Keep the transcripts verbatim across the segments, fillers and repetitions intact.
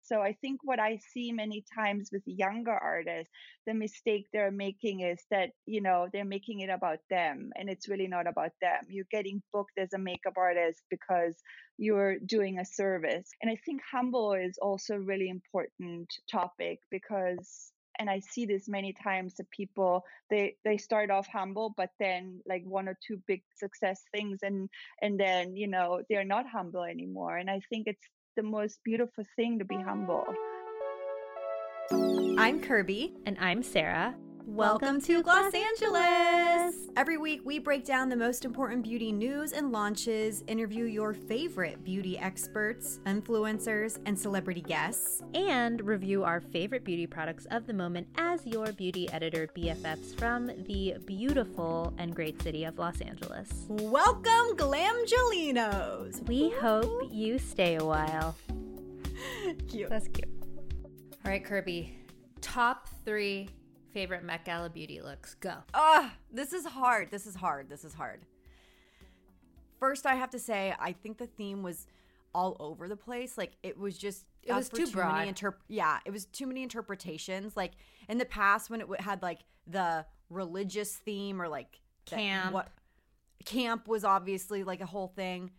So I think what I see many times with younger artists, the mistake they're making is that, you know, they're making it about them, and it's really not about them. You're getting booked as a makeup artist because you're doing a service. And I think humble is also a really important topic because, and I see this many times, that people, they, they start off humble, but then like one or two big success things and, and then, you know, they're not humble anymore. And I think it's the most beautiful thing to be humble. I'm Kirby. And I'm Sarah. Welcome, Welcome to Los Angeles. Angeles! Every week we break down the most important beauty news and launches, interview your favorite beauty experts, influencers, and celebrity guests, and review our favorite beauty products of the moment as your beauty editor B F Fs from the beautiful and great city of Los Angeles. Welcome, Glamgelinos! We Ooh. Hope you stay a while. Cute. That's cute. All right, Kirby. Top three favorite Met Gala beauty looks. Go. Ah, oh, this is hard. This is hard. This is hard. First, I have to say, I think the theme was all over the place. Like, it was just it was too broad. Many interp- yeah, it was too many interpretations. Like in the past, when it w- had like the religious theme or like camp, the, what, camp was obviously like a whole thing.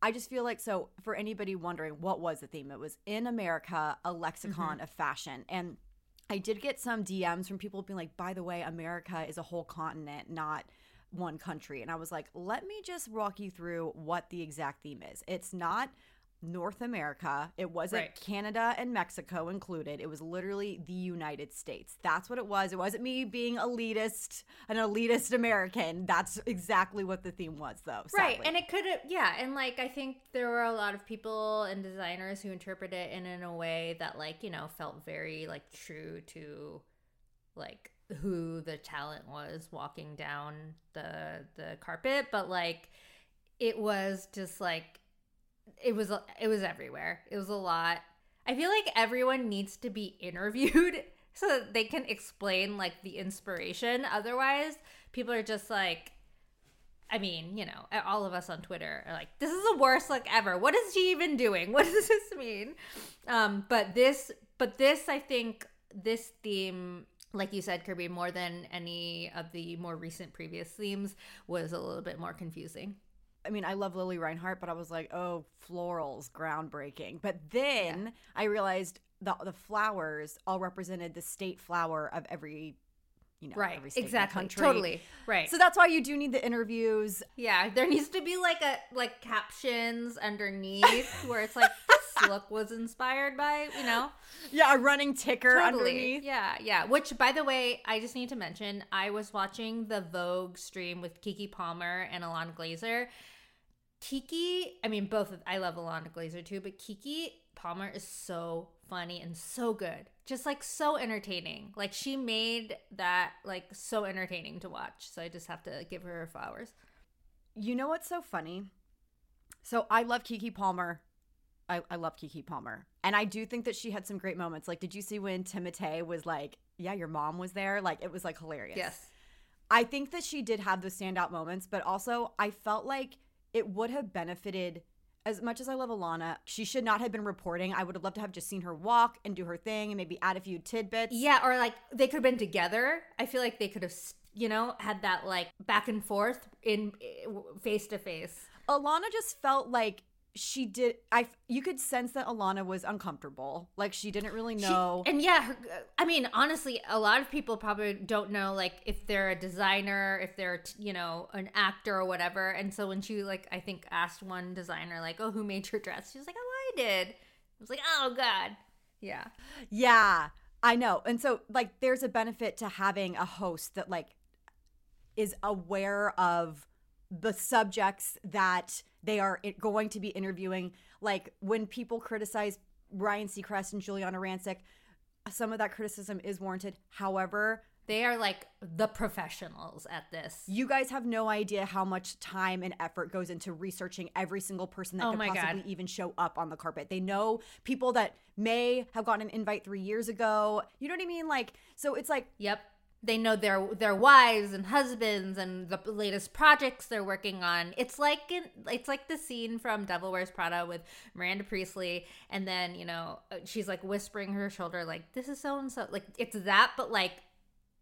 I just feel like, so for anybody wondering what was the theme, it was In America, a lexicon mm-hmm. of fashion. And I did get some D Ms from people being like, by the way, America is a whole continent, not one country. And I was like, let me just walk you through what the exact theme is. It's not North America. It wasn't right. Canada and Mexico included. It was literally the United States. That's what it was. It wasn't me being elitist, an elitist American. That's exactly what the theme was, though. Sadly. Right. And it could have, yeah. And like, I think there were a lot of people and designers who interpreted it in, in a way that, like, you know, felt very like true to like who the talent was walking down the the carpet. But like, it was just like, It was it was everywhere. It was a lot. I feel like everyone needs to be interviewed so that they can explain like the inspiration. Otherwise, people are just like, I mean, you know, all of us on Twitter are like, this is the worst look ever. What is she even doing? What does this mean? Um, but this, but this, I think this theme, like you said, Kirby, more than any of the more recent previous themes, was a little bit more confusing. I mean, I love Lily Reinhart, but I was like, oh, florals, groundbreaking. But then yeah. I realized the the flowers all represented the state flower of every, you know, right. every state exactly. in the country. Totally. Right. So that's why you do need the interviews. Yeah. There needs to be like a like captions underneath where it's like, this look was inspired by, you know. Yeah, a running ticker totally. Underneath. Yeah, yeah. Which, by the way, I just need to mention, I was watching the Vogue stream with Kiki Palmer and Ilana Glazer. Kiki, I mean, both of, I love Ilana Glazer too, but Kiki Palmer is so funny and so good. Just like so entertaining. Like she made that like so entertaining to watch. So I just have to give her her flowers. You know what's so funny? So I love Kiki Palmer. I, I love Kiki Palmer. And I do think that she had some great moments. Like, did you see when Timothee was like, yeah, your mom was there? Like, it was like hilarious. Yes. I think that she did have those standout moments, but also I felt like it would have benefited, as much as I love Ilana, she should not have been reporting. I would have loved to have just seen her walk and do her thing and maybe add a few tidbits. Yeah, or like they could have been together. I feel like they could have, you know, had that like back and forth in face to face. Ilana just felt like she did, I, you could sense that Ilana was uncomfortable. Like she didn't really know. She, and yeah, her, I mean, honestly, a lot of people probably don't know like if they're a designer, if they're, you know, an actor or whatever. And so when she like, I think asked one designer like, oh, who made your dress? She was like, oh, I did. I was like, oh God. Yeah. Yeah, I know. And so like there's a benefit to having a host that like is aware of the subjects that they are going to be interviewing. Like, when people criticize Ryan Seacrest and Juliana Rancic, some of that criticism is warranted. However, they are like the professionals at this. You guys have no idea how much time and effort goes into researching every single person that oh could possibly God. even show up on the carpet. They know people that may have gotten an invite three years ago. You know what I mean? Like, so it's like, yep. They know their their wives and husbands and the latest projects they're working on. It's like it's like the scene from Devil Wears Prada with Miranda Priestley, and then, you know, she's like whispering her shoulder, like, this is so and so. Like, it's that, but like,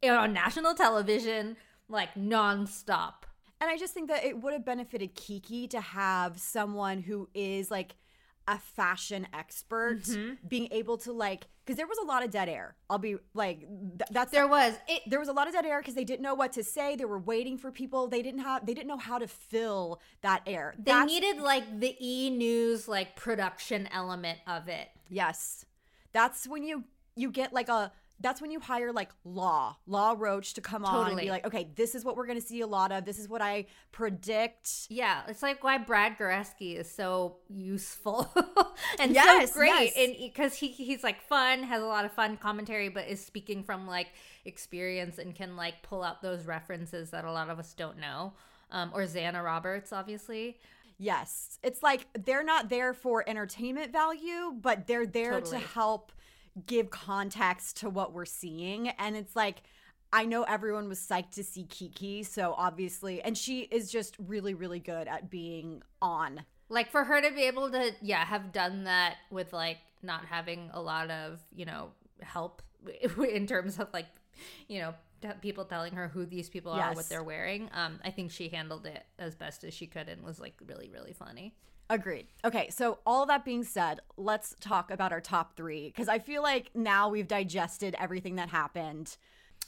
you know, on national television, like nonstop. And I just think that it would have benefited Kiki to have someone who is like a fashion expert, mm-hmm. being able to, like, because there was a lot of dead air. I'll be like, th- that's there was it, there was a lot of dead air because they didn't know what to say. They were waiting for people. They didn't have they didn't know how to fill that air. They that's, needed like the E! News like production element of it. Yes, that's when you you get like a that's when you hire like Law Law Roach to come totally. on and be like, okay, this is what we're gonna see a lot of. This is what I predict. Yeah, it's like why Brad Goreski is so useful and yes, so great, yes. and because he he's like fun, has a lot of fun commentary, but is speaking from like experience and can like pull out those references that a lot of us don't know. Um, or Zana Roberts, obviously. Yes, it's like they're not there for entertainment value, but they're there totally. to help give context to what we're seeing. And it's like, I know everyone was psyched to see Kiki, so obviously, and she is just really, really good at being on. Like, for her to be able to, yeah, have done that with like not having a lot of, you know, help in terms of like, you know, people telling her who these people yes. are, what they're wearing. Um, I think she handled it as best as she could and was like really, really funny. Agreed. Okay, so all that being said, let's talk about our top three, because I feel like now we've digested everything that happened.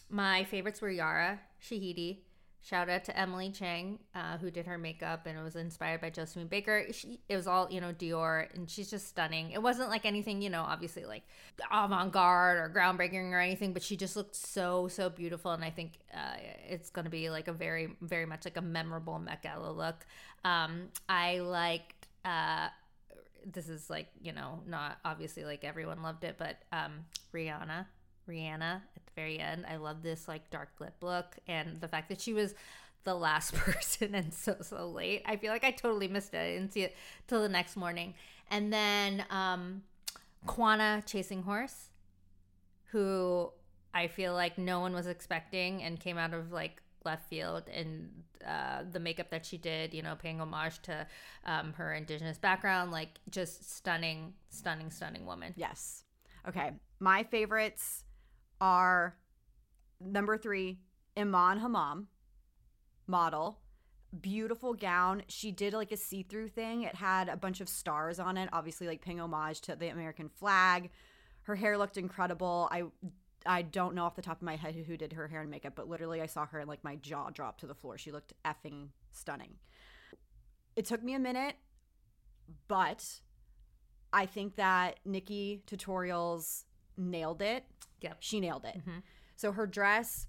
My favorites were Yara Shahidi. Shout out to Emily Chang, uh, who did her makeup, and it was inspired by Josephine Baker. She, it was all, you know, Dior, and she's just stunning. It wasn't like anything, you know, obviously like avant-garde or groundbreaking or anything, but she just looked so, so beautiful. And I think uh, it's going to be like a very, very much like a memorable Met Gala look. Um, I liked Uh, this is like, you know, not obviously like everyone loved it, but um, Rihanna, Rihanna at the very end. I love this like dark lip look, and the fact that she was the last person and so, so late. I feel like I totally missed it. I didn't see it till the next morning. And then um, Quanah Chasing Horse, who I feel like no one was expecting and came out of like left field, and uh, the makeup that she did, you know, paying homage to um, her indigenous background, like just stunning, stunning, stunning woman. Yes. Okay. My favorites are number three, Iman Hammam, model. Beautiful gown. She did like a see-through thing. It had a bunch of stars on it, obviously like paying homage to the American flag. Her hair looked incredible. I I don't know off the top of my head who did her hair and makeup, but literally I saw her and like my jaw dropped to the floor. She looked effing stunning. It took me a minute, but I think that Nikkie Tutorials nailed it. Yep. She nailed it. Mm-hmm. So her dress,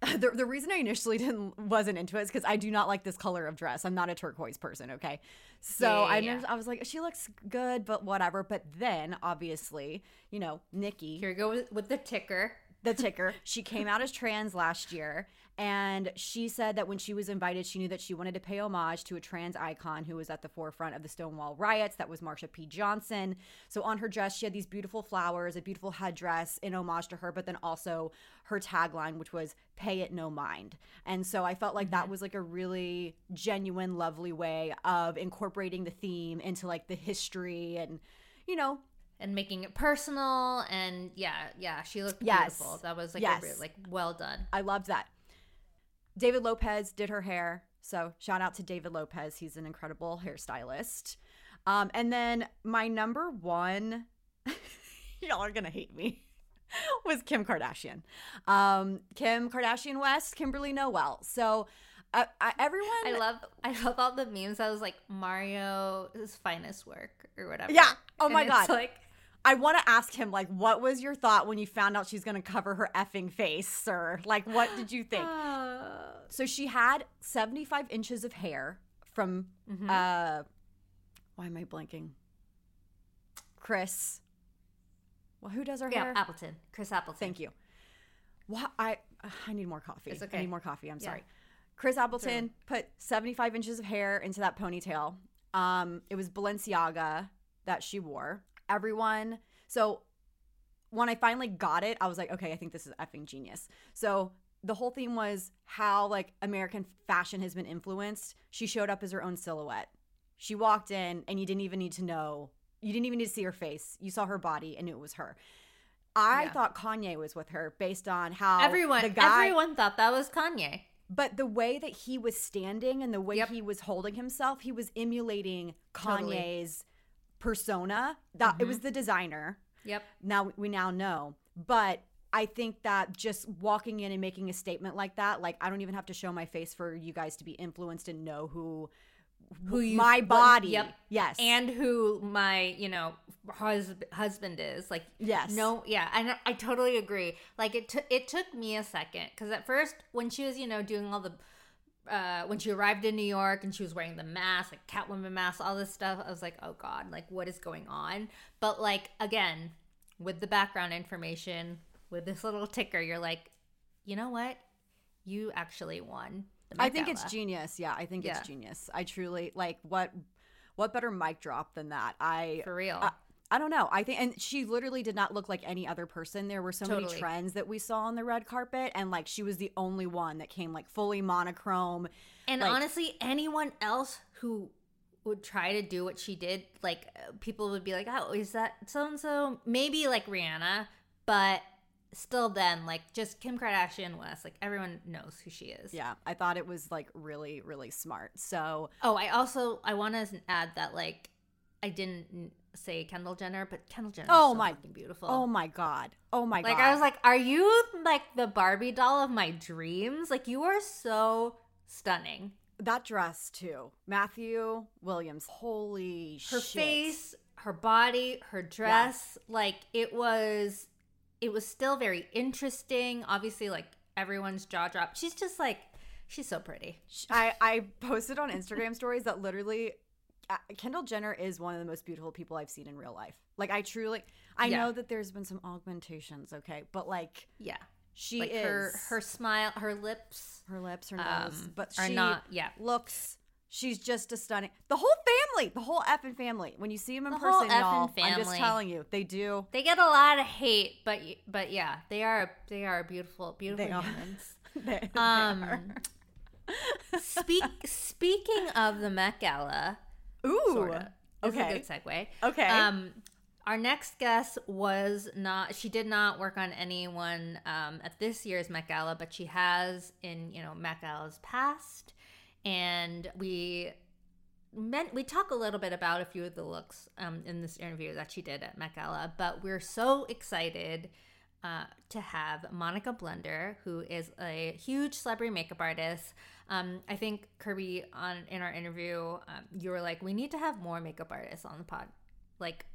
the, the reason I initially didn't wasn't into it is because I do not like this color of dress. I'm not a turquoise person, okay? So yeah, I yeah. I was like, she looks good, but whatever. But then, obviously, you know, Nikkie. Here we go with, with the ticker. The ticker. She came out as trans last year, and she said that when she was invited, she knew that she wanted to pay homage to a trans icon who was at the forefront of the Stonewall riots. That was Marsha P. Johnson. So on her dress, she had these beautiful flowers, a beautiful headdress in homage to her, but then also her tagline, which was pay it no mind. And so I felt like that was like a really genuine, lovely way of incorporating the theme into like the history and, you know, and making it personal, and yeah, yeah, she looked beautiful. Yes. That was like, yes. a, like well done. I loved that. David Lopez did her hair, so shout out to David Lopez. He's an incredible hairstylist. Um, and then my number one, y'all are gonna hate me, was Kim Kardashian. Um, Kim Kardashian West, Kimberly Noel. So. I, I, everyone I love I love all the memes. I was like, Mario's finest work or whatever. Yeah. Oh my and God. It's like, I want to ask him, like, what was your thought when you found out she's going to cover her effing face, sir? Like, what did you think? Uh, so she had seventy-five inches of hair from mm-hmm. – uh, why am I blanking? Chris. Well, who does her yeah, hair? Yeah, Appleton. Chris Appleton. Thank you. Why I I need more coffee. It's okay. I need more coffee. I'm yeah. sorry. Chris Appleton put seventy-five inches of hair into that ponytail. Um, it was Balenciaga that she wore. Everyone. So when I finally got it, I was like, okay, I think this is effing genius. So the whole theme was how, like, American fashion has been influenced. She showed up as her own silhouette. She walked in, and you didn't even need to know. You didn't even need to see her face. You saw her body and knew it was her. I yeah. thought Kanye was with her based on how everyone, the guy, everyone thought that was Kanye. But the way that he was standing and the way yep. he was holding himself, he was emulating Kanye's totally. persona. That mm-hmm. It was the designer. Yep. Now we now know. But I think that just walking in and making a statement like that, like, I don't even have to show my face for you guys to be influenced and know who who you, my body what, yep. yes and who my you know hus- husband is like yes no yeah I I totally agree. Like it took it took me a second, because at first when she was you know doing all the uh when she arrived in New York and she was wearing the mask, like Catwoman mask, all this stuff, I was like, oh god, like what is going on? But like again, with the background information, with this little ticker, you're like, you know what, you actually won. I think Gala. It's genius. Yeah, I think yeah. it's genius. I truly, like, what what better mic drop than that? I For real. I, I don't know. I think, and she literally did not look like any other person. There were so totally. many trends that we saw on the red carpet, and, like, she was the only one that came, like, fully monochrome. And like, honestly, anyone else who would try to do what she did, like, people would be like, oh, is that so-and-so? Maybe, like, Rihanna, but still then, like, just Kim Kardashian West, like, everyone knows who she is. Yeah, I thought it was, like, really, really smart. So, oh, I also, I want to add that, like, I didn't say Kendall Jenner, but Kendall Jenner oh is so my, fucking beautiful. Oh, my God. Oh, my like, God. Like, I was like, are you, like, the Barbie doll of my dreams? Like, you are so stunning. That dress, too. Matthew Williams. Holy shit. Her face, her body, her dress. Yeah. Like, it was... It was still very interesting. Obviously, like, everyone's jaw dropped. She's just, like, she's so pretty. I, I posted on Instagram stories that literally Kendall Jenner is one of the most beautiful people I've seen in real life. Like, I truly – I yeah. know that there's been some augmentations, okay? But, like – yeah. She like is – her, her smile, her lips. Her lips, her nose. Um, but she not, yeah. looks – she's just a stunning – the whole family, the whole effing family. When you see them in the person, y'all, family. I'm just telling you, they do. They get a lot of hate, but but yeah, they are they are beautiful, beautiful they humans. Are. they, um, they are. speak, speaking of the Met Gala, ooh, sorta, this okay, is a good segue. Okay, um, our next guest was not. She did not work on anyone um, at this year's Met Gala, but she has in you know Met Gala's past. And we meant we talk a little bit about a few of the looks um, in this interview that she did at Met Gala, but we're so excited uh, to have Monica Blunder, who is a huge celebrity makeup artist. Um, I think Kirby on in our interview, um, you were like, we need to have more makeup artists on the pod, like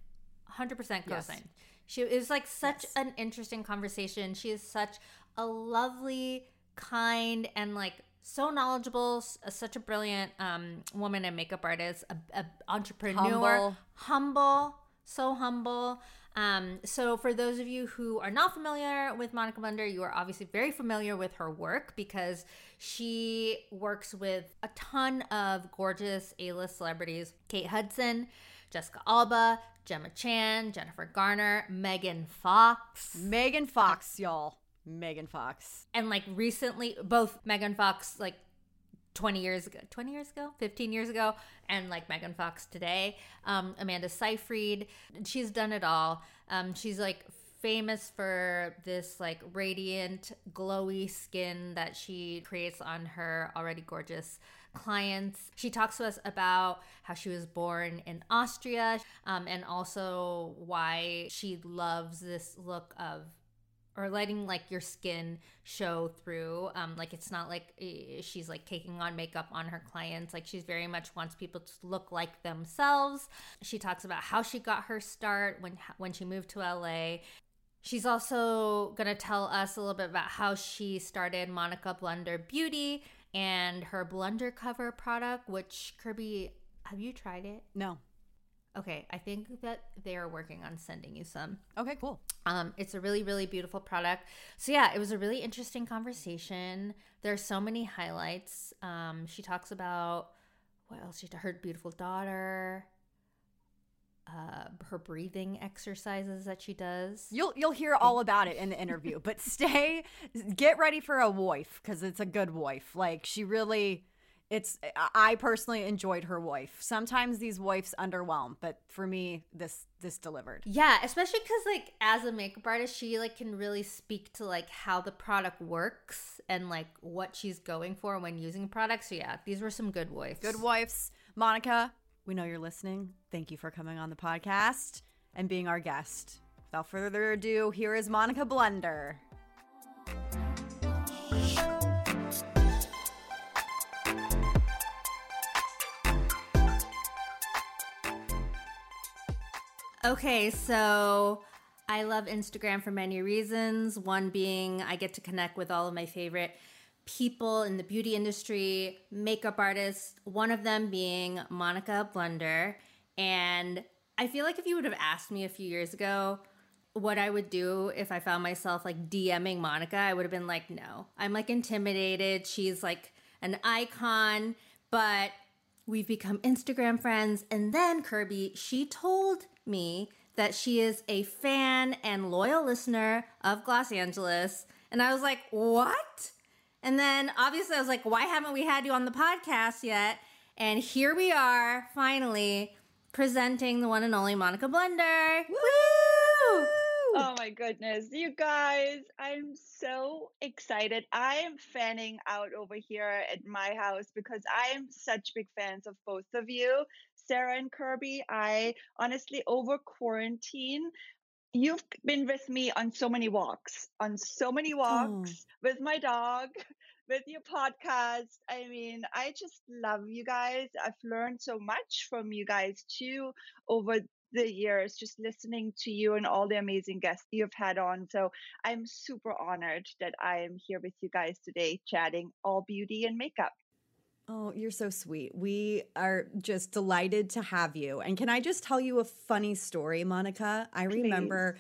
one hundred percent cosign. Yes. She is like such yes. an interesting conversation. She is such a lovely, kind, and like. So knowledgeable, such a brilliant um, woman and makeup artist, a, a entrepreneur, humble. humble, so humble. Um, so for those of you who are not familiar with Monica Blunder, you are obviously very familiar with her work because she works with a ton of gorgeous A-list celebrities. Kate Hudson, Jessica Alba, Gemma Chan, Jennifer Garner, Megan Fox. Megan Fox, y'all. Megan Fox. And like recently, both Megan Fox like twenty years ago, twenty years ago, fifteen years ago, and like Megan Fox today, um, Amanda Seyfried, she's done it all. Um, she's like famous for this like radiant, glowy skin that she creates on her already gorgeous clients. She talks to us about how she was born in Austria um, and also why she loves this look of or letting, like, your skin show through. Um, like, it's not like she's, like, taking on makeup on her clients. Like, she's very much wants people to look like themselves. She talks about how she got her start when when she moved to L A. She's also going to tell us a little bit about how she started Monica Blunder Beauty and her Blunder Cover product, which, Kirby, have you tried it? No. Okay, I think that they are working on sending you some. Okay, cool. Um, it's a really, really beautiful product. So yeah, it was a really interesting conversation. There are so many highlights. Um, she talks about what else she did, her beautiful daughter, uh, her breathing exercises that she does. You'll you'll hear all about it in the interview. But stay, get ready for a woif, because it's a good woif. Like she really. It's. I personally enjoyed her woif. Sometimes these woifs underwhelm, but for me, this this delivered. Yeah, especially because like as a makeup artist, she like can really speak to like how the product works and like what she's going for when using products. So yeah, these were some good woifs. Good woifs, Monica. We know you're listening. Thank you for coming on the podcast and being our guest. Without further ado, here is Monica Blunder. Okay, so I love Instagram for many reasons. One being I get to connect with all of my favorite people in the beauty industry, makeup artists, one of them being Monica Blunder. And I feel like if you would have asked me a few years ago what I would do if I found myself like DMing Monica, I would have been like, no. I'm like intimidated. She's like an icon, but we've become Instagram friends. And then Kirby, she told me that she is a fan and loyal listener of Los Angeles. And I was like, what? And then obviously I was like, why haven't we had you on the podcast yet? And here we are finally presenting the one and only Monica Blunder. Woo! Oh my goodness, you guys, I'm so excited. I am fanning out over here at my house because I am such big fans of both of you. Sarah and Kirby, I honestly, over quarantine, you've been with me on so many walks, on so many walks mm. with my dog, with your podcast. I mean, I just love you guys. I've learned so much from you guys too over the years, just listening to you and all the amazing guests you've had on. So I'm super honored that I am here with you guys today, chatting all beauty and makeup. Oh, you're so sweet. We are just delighted to have you. And can I just tell you a funny story, Monica? I Please. remember,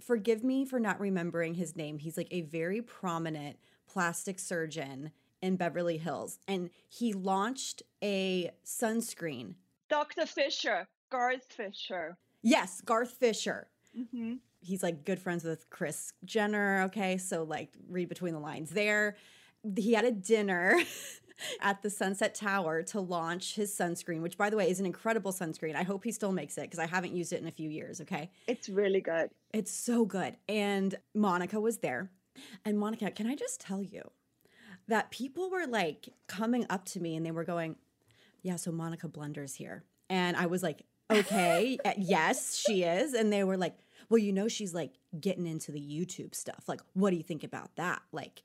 forgive me for not remembering his name. He's like a very prominent plastic surgeon in Beverly Hills. And he launched a sunscreen. Doctor Fisher, Garth Fisher. Yes, Garth Fisher. Mm-hmm. He's like good friends with Kris Jenner. Okay, so like read between the lines there. He had a dinner at the Sunset Tower to launch his sunscreen, which, by the way, is an incredible sunscreen. I hope he still makes it because I haven't used it in a few years, okay? It's really good. It's so good. And Monica was there. And Monica, can I just tell you that people were, like, coming up to me and they were going, yeah, so Monica Blunder's here. And I was like, okay, yes, she is. And they were like, well, you know, she's, like, getting into the YouTube stuff. Like, what do you think about that? Like,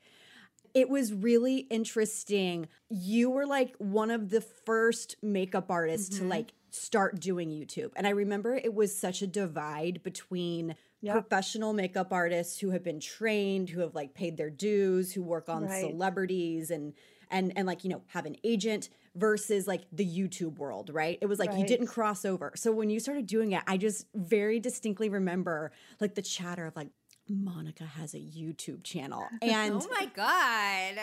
it was really interesting. You were like one of the first makeup artists mm-hmm. to like start doing YouTube. And I remember it was such a divide between yep. professional makeup artists who have been trained, who have like paid their dues, who work on right. celebrities and and and like, you know, have an agent versus like the YouTube world, right? It was like right. you didn't cross over. So when you started doing it, I just very distinctly remember like the chatter of like, Monica has a YouTube channel. And oh my God.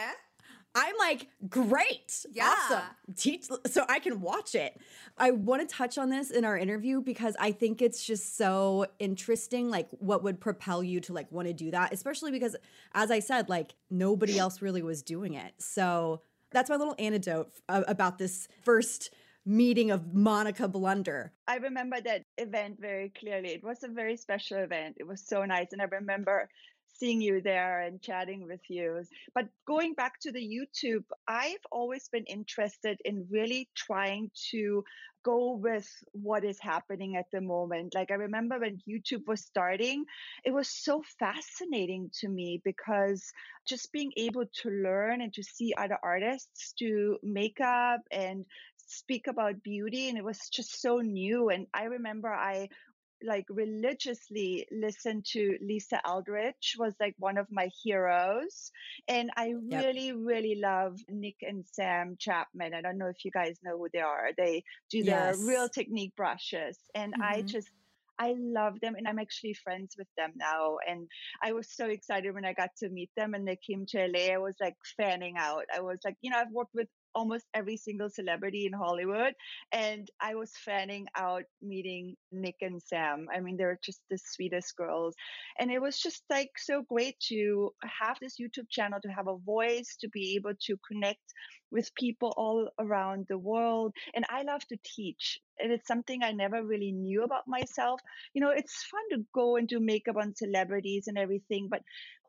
I'm like, great. Yeah. Awesome. Teach so I can watch it. I want to touch on this in our interview because I think it's just so interesting. Like what would propel you to like want to do that, especially because as I said, like nobody else really was doing it. So that's my little anecdote f- about this first meeting of Monica Blunder. I remember that event very clearly. It was a very special event. It was so nice. And I remember seeing you there and chatting with you. But going back to the YouTube, I've always been interested in really trying to go with what is happening at the moment. Like I remember when YouTube was starting, it was so fascinating to me because just being able to learn and to see other artists do makeup and speak about beauty, and it was just so new. And I remember I like religiously listened to Lisa Eldridge, was like one of my heroes. And I yep. really, really love Nick and Sam Chapman. I don't know if you guys know who they are. They do yes. their Real Technique brushes. And mm-hmm. I just, I love them, and I'm actually friends with them now. And I was so excited when I got to meet them and they came to L A. I was like fanning out. I was like, you know, I've worked with almost every single celebrity in Hollywood, and I was fanning out meeting Nick and Sam. I mean, they're just the sweetest girls. And it was just like so great to have this YouTube channel, to have a voice, to be able to connect with people all around the world. And I love to teach. And it's something I never really knew about myself. You know, it's fun to go and do makeup on celebrities and everything, but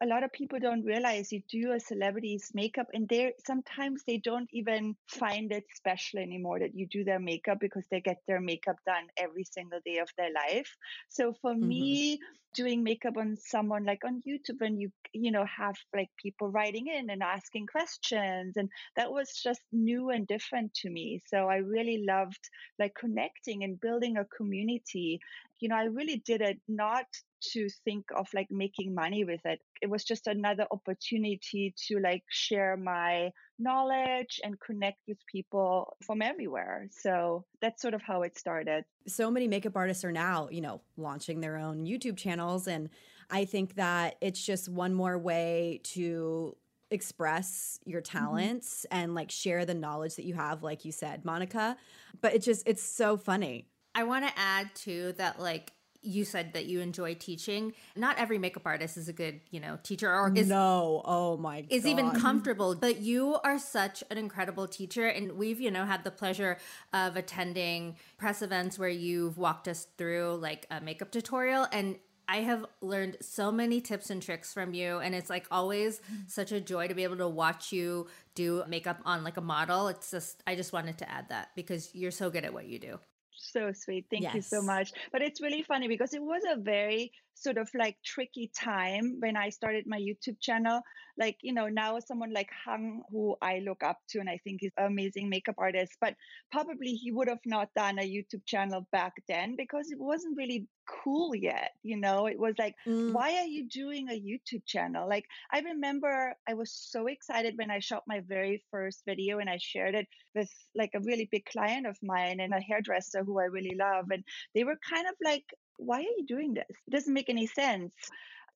a lot of people don't realize you do a celebrity's makeup, and they sometimes they don't even find it special anymore that you do their makeup, because they get their makeup done every single day of their life. So for mm-hmm. me, doing makeup on someone like on YouTube, and you you know have like people writing in and asking questions, and that was just new and different to me. So I really loved like connecting connecting and building a community. You know, I really did it not to think of like making money with it. It was just another opportunity to like share my knowledge and connect with people from everywhere. So that's sort of how it started. So many makeup artists are now, you know, launching their own YouTube channels. And I think that it's just one more way to express your talents mm-hmm. and like share the knowledge that you have, like you said, Monica. But it just, it's so funny. I want to add too that like you said that you enjoy teaching. Not every makeup artist is a good, you know, teacher or is no, oh my God, is even comfortable. But you are such an incredible teacher, and we've, you know, had the pleasure of attending press events where you've walked us through like a makeup tutorial, and I have learned so many tips and tricks from you, and it's like always such a joy to be able to watch you do makeup on like a model. It's just, I just wanted to add that because you're so good at what you do. So sweet. Thank yes. you so much. But it's really funny because it was a very sort of like tricky time when I started my YouTube channel. Like, you know, now someone like Hung, who I look up to and I think is an amazing makeup artist, but probably he would have not done a YouTube channel back then because it wasn't really cool yet. You know, it was like, mm. why are you doing a YouTube channel? Like, I remember I was so excited when I shot my very first video and I shared it with like a really big client of mine and a hairdresser who I really love. And they were kind of like, why are you doing this? It doesn't make any sense.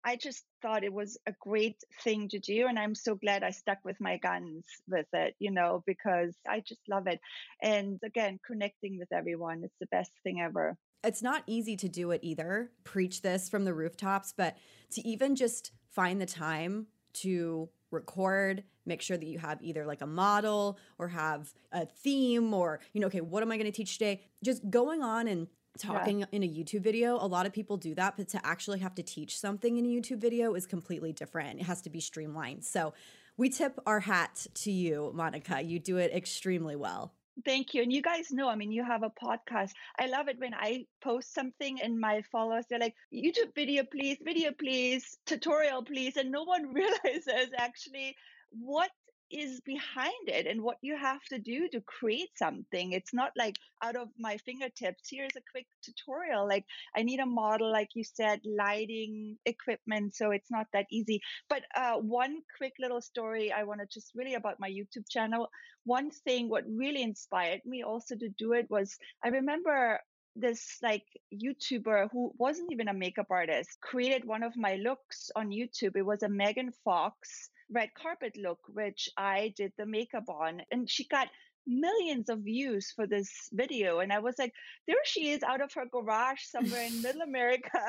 I just thought it was a great thing to do. And I'm so glad I stuck with my guns with it, you know, because I just love it. And again, connecting with everyone, it's the best thing ever. It's not easy to do it either. Preach this from the rooftops, but to even just find the time to record, make sure that you have either like a model or have a theme or, you know, okay, what am I going to teach today? Just going on and talking yeah. in a YouTube video. A lot of people do that, but to actually have to teach something in a YouTube video is completely different. It has to be streamlined. So we tip our hat to you, Monica. You do it extremely well. Thank you. And you guys know, I mean, you have a podcast. I love it when I post something and my followers, they're like, YouTube video, please, video, please, tutorial, please. And no one realizes actually what is behind it and what you have to do to create something. It's not like out of my fingertips, here's a quick tutorial. Like I need a model, like you said, lighting, equipment. So it's not that easy. But uh, one quick little story I want to just really about my YouTube channel. One thing, what really inspired me also to do it was, I remember this like YouTuber who wasn't even a makeup artist created one of my looks on YouTube. It was a Megan Fox red carpet look, which I did the makeup on. And she got millions of views for this video. And I was like, there she is out of her garage somewhere in middle America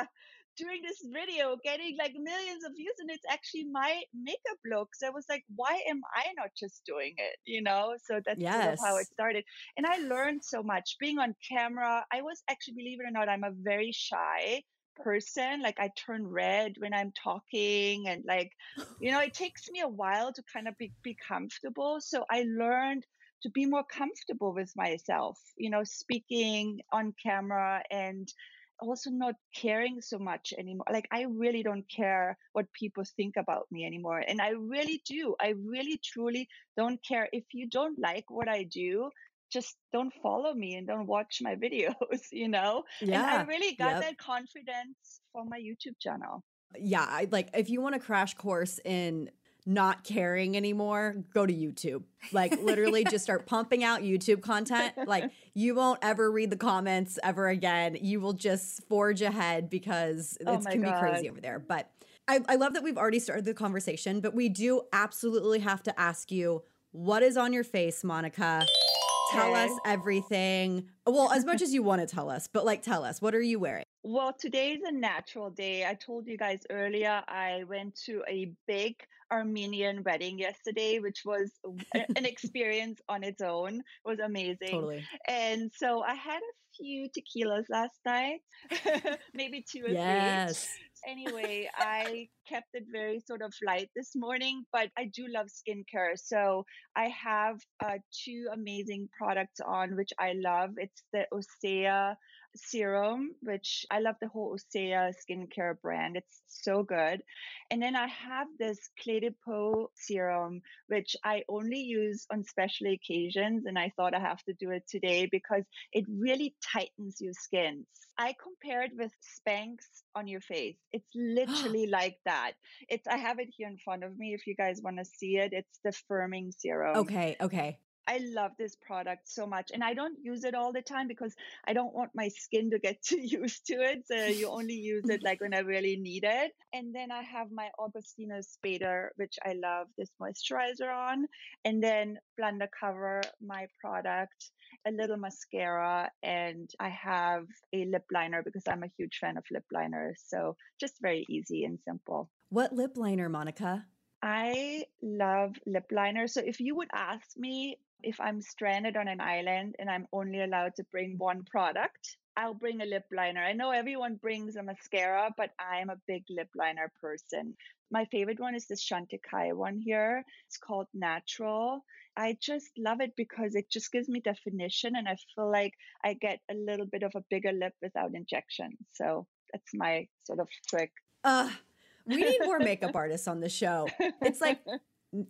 doing this video, getting like millions of views. And it's actually my makeup look. So I was like, why am I not just doing it? You know, so that's yes. sort of how it started. And I learned so much being on camera. I was actually, believe it or not, I'm a very shy person. Like I turn red when I'm talking, and like, you know, it takes me a while to kind of be, be comfortable. So I learned to be more comfortable with myself, you know, speaking on camera, and also not caring so much anymore. Like I really don't care what people think about me anymore. And I really do. I really, truly don't care. If you don't like what I do, just don't follow me and don't watch my videos, you know? Yeah. And I really got yep. that confidence from my YouTube channel. Yeah. I, like, if you want a crash course in not caring anymore, go to YouTube. Like, literally yeah. just start pumping out YouTube content. Like, you won't ever read the comments ever again. You will just forge ahead because oh it can God. be crazy over there. But I, I love that we've already started the conversation, but we do absolutely have to ask you, what is on your face, Monica? Tell us everything. Well, as much as you want to tell us, but like, tell us, what are you wearing? Well, today is a natural day. I told you guys earlier, I went to a big Armenian wedding yesterday, which was an experience on its own. It was amazing. Totally. And so I had a few tequilas last night, maybe two or yes. three. Anyway, I kept it very sort of light this morning, but I do love skincare. So I have uh, two amazing products on, which I love. It's the Osea serum, which I love the whole Osea skincare brand. It's so good. And then I have this Clé de Peau serum, which I only use on special occasions. And I thought I have to do it today because it really tightens your skin. I compare it with Spanx on your face. It's literally like that. It's, I have it here in front of me if you guys want to see it. It's the firming serum. Okay, okay. I love this product so much. And I don't use it all the time because I don't want my skin to get too used to it. So you only use it like when I really need it. And then I have my Augustino Spader, which I love this moisturizer on. And then Blunder Cover, my product, a little mascara, and I have a lip liner because I'm a huge fan of lip liners. So just very easy and simple. What lip liner, Monica? I love lip liner. So if you would ask me if I'm stranded on an island and I'm only allowed to bring one product, I'll bring a lip liner. I know everyone brings a mascara, but I'm a big lip liner person. My favorite one is this Chantecaille one here. It's called Natural. I just love it because it just gives me definition and I feel like I get a little bit of a bigger lip without injection. So that's my sort of trick. Uh We need more makeup artists on the show. It's like,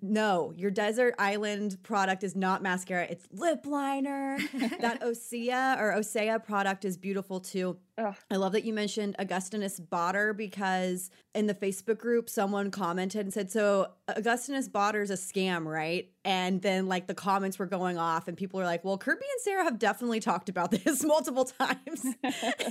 no, your desert island product is not mascara. It's lip liner. That Osea or Osea product is beautiful too. Ugh. I love that you mentioned Augustinus Bader because in the Facebook group, someone commented and said, so Augustinus Bader is a scam, right? And then like the comments were going off and people were like, well, Kirby and Sarah have definitely talked about this multiple times. And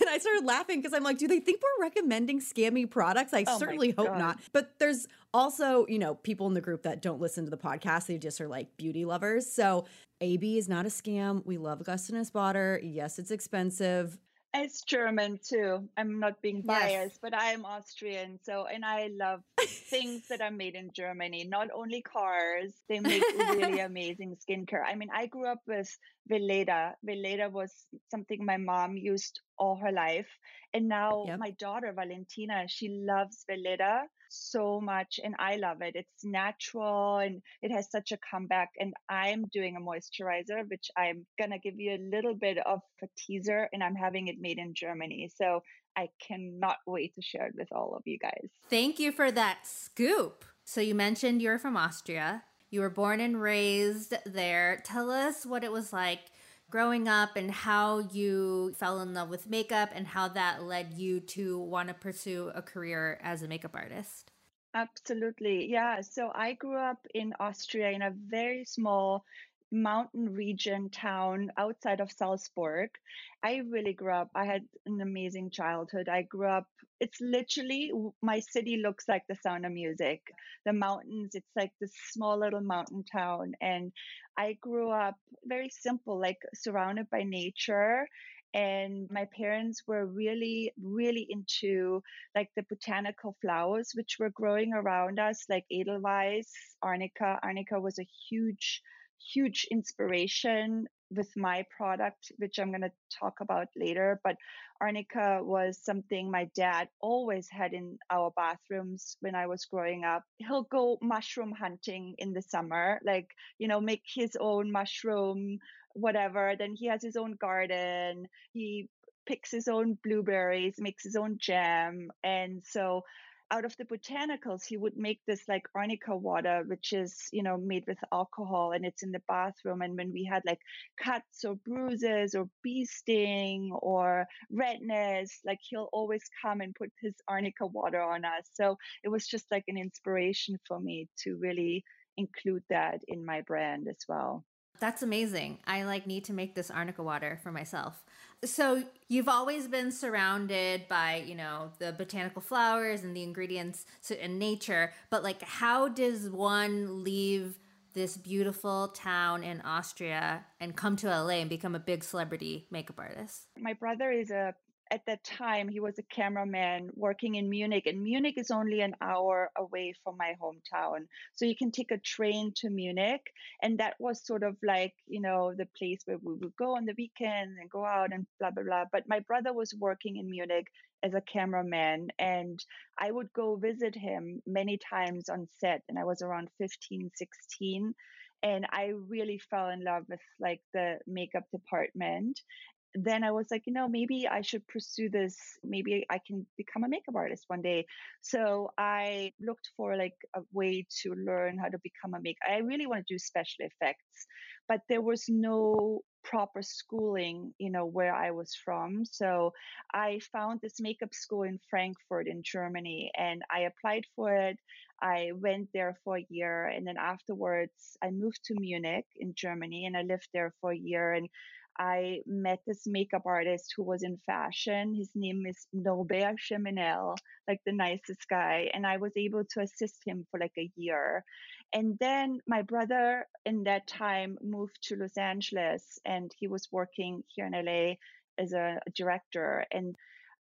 I started laughing because I'm like, do they think we're recommending scammy products? I oh certainly hope not. But there's also, you know, people in the group that don't listen to the podcast. They just are like beauty lovers. So A B is not a scam. We love Augustinus Bader. Yes, it's expensive. It's German too. I'm not being biased, yes. but I am Austrian. So, and I love things that are made in Germany, not only cars, they make really amazing skincare. I mean, I grew up with Veleda. Veleda was something my mom used all her life. And now yep. my daughter, Valentina, she loves Veleda so much and I love it. It's natural and it has such a comeback. And I'm doing a moisturizer, which I'm going to give you a little bit of a teaser, and I'm having it made in Germany. So I cannot wait to share it with all of you guys. Thank you for that scoop. So you mentioned you're from Austria. You were born and raised there. Tell us what it was like growing up and how you fell in love with makeup and how that led you to want to pursue a career as a makeup artist. Absolutely. Yeah. So I grew up in Austria in a very small mountain region town outside of Salzburg. I really grew up. I had an amazing childhood. I grew up. It's literally, my city looks like The Sound of Music. The mountains, it's like this small little mountain town. And I grew up very simple, like surrounded by nature. And my parents were really, really into like the botanical flowers, which were growing around us, like Edelweiss, Arnica. Arnica was a huge, huge inspiration with my product, which I'm going to talk about later. But Arnica was something my dad always had in our bathrooms when I was growing up. He'll go mushroom hunting in the summer, like, you know, make his own mushroom, whatever. Then he has his own garden. He picks his own blueberries, makes his own jam. And so out of the botanicals, he would make this like Arnica water, which is, you know, made with alcohol, and it's in the bathroom. And when we had like cuts or bruises or bee sting or redness, like he'll always come and put his Arnica water on us. So it was just like an inspiration for me to really include that in my brand as well. That's amazing. I like need to make this Arnica water for myself. So you've always been surrounded by, you know, the botanical flowers and the ingredients in nature, but like how does one leave this beautiful town in Austria and come to L A and become a big celebrity makeup artist? My brother is a At that time, he was a cameraman working in Munich, and Munich is only an hour away from my hometown. So you can take a train to Munich. And that was sort of like, you know, the place where we would go on the weekend and go out and blah, blah, blah. But my brother was working in Munich as a cameraman, and I would go visit him many times on set. And I was around fifteen, sixteen. And I really fell in love with like the makeup department. Then I was like, you know, maybe I should pursue this. Maybe I can become a makeup artist one day. So I looked for like a way to learn how to become a makeup. I really want to do special effects, but there was no proper schooling, you know, where I was from. So I found this makeup school in Frankfurt in Germany, and I applied for it. I went there for a year, and then afterwards I moved to Munich in Germany, and I lived there for a year. And I met this makeup artist who was in fashion. His name is Norbert Cheminel, like the nicest guy. And I was able to assist him for like a year. And then my brother in that time moved to Los Angeles, and he was working here in L A as a director. And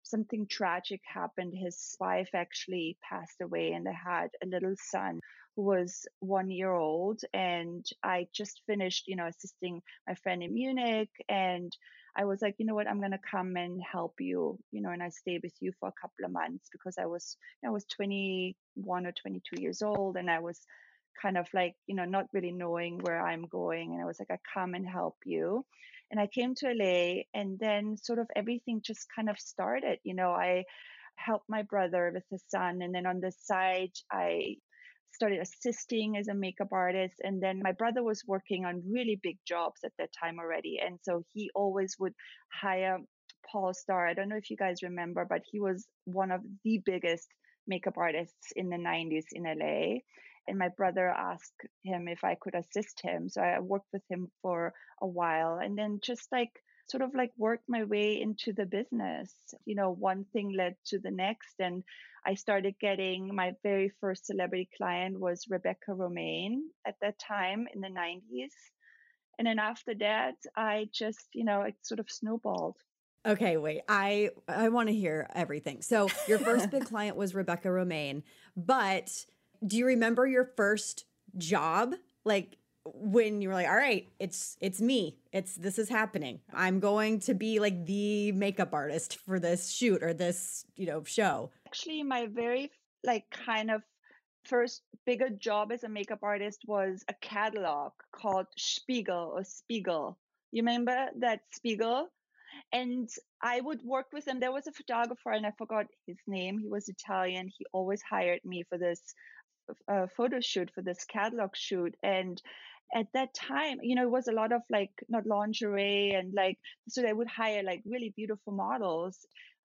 something tragic happened. His wife actually passed away, and they had a little son who was one year old. And I just finished, you know, assisting my friend in Munich. And I was like, you know what, I'm going to come and help you, you know, and I stayed with you for a couple of months because I was, I was twenty-one or twenty-two years old. And I was kind of like, you know, not really knowing where I'm going. And I was like, I come and help you. And I came to L A, and then sort of everything just kind of started. You know, I helped my brother with his son. And then on the side, I started assisting as a makeup artist. And then my brother was working on really big jobs at that time already. And so he always would hire Paul Starr. I don't know if you guys remember, but he was one of the biggest makeup artists in the nineties in L A. And my brother asked him if I could assist him. So I worked with him for a while, and then just like sort of like worked my way into the business. You know, one thing led to the next. And I started getting my very first celebrity client was Rebecca Romijn at that time in the nineties. And then after that, I just, you know, it sort of snowballed. Okay, wait, I, I want to hear everything. So your first big client was Rebecca Romijn, but do you remember your first job? Like when you were like, all right, it's, it's me. It's, this is happening. I'm going to be like the makeup artist for this shoot or this, you know, show. Actually, my very like kind of first bigger job as a makeup artist was a catalog called Spiegel or Spiegel. You remember that Spiegel? And I would work with him. There was a photographer, and I forgot his name. He was Italian. He always hired me for this uh, photo shoot, for this catalog shoot. And at that time, you know, it was a lot of like not lingerie and like, so they would hire like really beautiful models.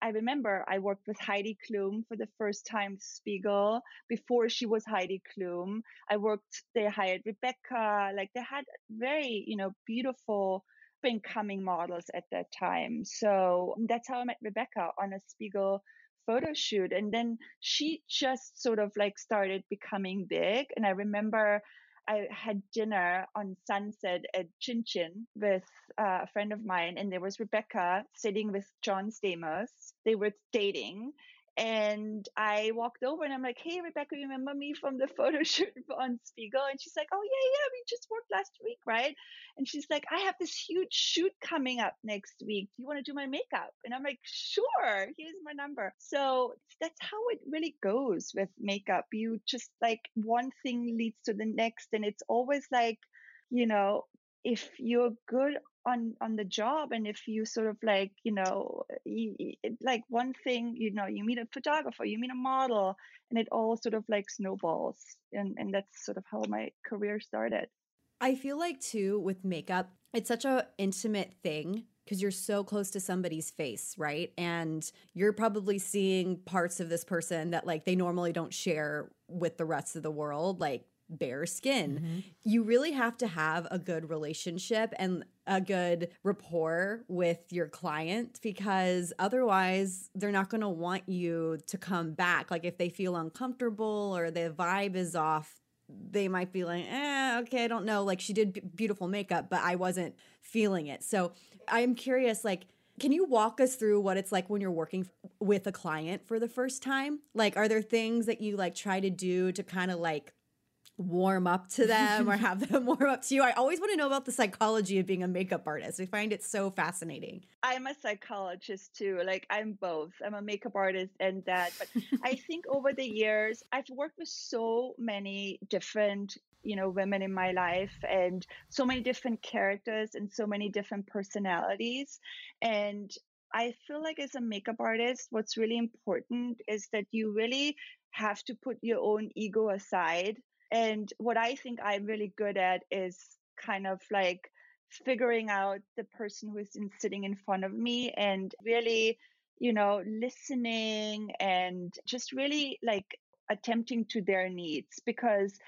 I remember I worked with Heidi Klum for the first time, Spiegel, before she was Heidi Klum. I worked, they hired Rebecca, like they had very, you know, beautiful incoming models at that time. So that's how I met Rebecca, on a Spiegel photo shoot. And then she just sort of like started becoming big. And I remember I had dinner on Sunset at Chin Chin with uh, a friend of mine, and there was Rebecca sitting with John Stamos. They were dating. And I walked over and I'm like, hey, Rebecca, you remember me from the photo shoot on Spiegel? And she's like, oh, yeah, yeah, we just worked last week, right? And she's like, I have this huge shoot coming up next week. Do you want to do my makeup? And I'm like, sure, here's my number. So that's how it really goes with makeup. You just like one thing leads to the next. And it's always like, you know, if you're good on on the job, and if you sort of like, you know, you, like one thing, you know, you meet a photographer, you meet a model, and it all sort of like snowballs, and and that's sort of how my career started. I feel like too with makeup, it's such an intimate thing because you're so close to somebody's face, right? And you're probably seeing parts of this person that like they normally don't share with the rest of the world, like bare skin. Mm-hmm. You really have to have a good relationship and a good rapport with your client, because otherwise they're not going to want you to come back. Like if they feel uncomfortable or the vibe is off, they might be like, eh, okay, I don't know. Like she did b- beautiful makeup, but I wasn't feeling it. So I'm curious, like, can you walk us through what it's like when you're working f- with a client for the first time? Like, are there things that you like try to do to kind of like warm up to them or have them warm up to you? I always want to know about the psychology of being a makeup artist. I find it so fascinating. I'm a psychologist too. Like I'm both. I'm a makeup artist and that. But I think over the years, I've worked with so many different, you know, women in my life and so many different characters and so many different personalities. And I feel like as a makeup artist, what's really important is that you really have to put your own ego aside. And what I think I'm really good at is kind of like figuring out the person who is in, sitting in front of me and really, you know, listening and just really like attempting to their needs, because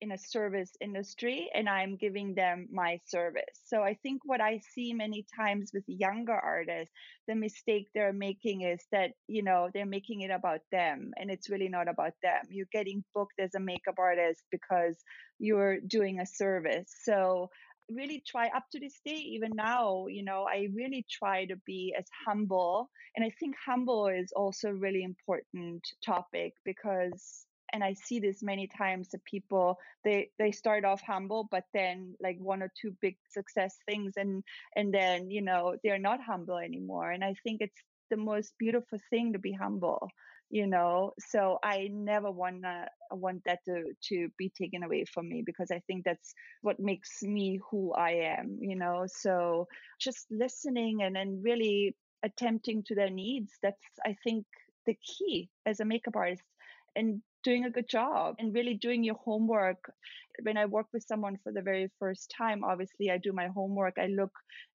in a service industry and I'm giving them my service. So I think what I see many times with younger artists, the mistake they're making is that, you know, they're making it about them and it's really not about them. You're getting booked as a makeup artist because you're doing a service. So really try up to this day, even now, you know, I really try to be as humble. And I think humble is also a really important topic because, and I see this many times that people, they, they start off humble, but then like one or two big success things and, and then, you know, they're not humble anymore. And I think it's the most beautiful thing to be humble, you know? So I never wanna, want that to, to be taken away from me, because I think that's what makes me who I am, you know? So just listening and then really attempting to their needs. That's, I think, the key as a makeup artist. And doing a good job and really doing your homework. When I work with someone for the very first time, obviously I do my homework. I look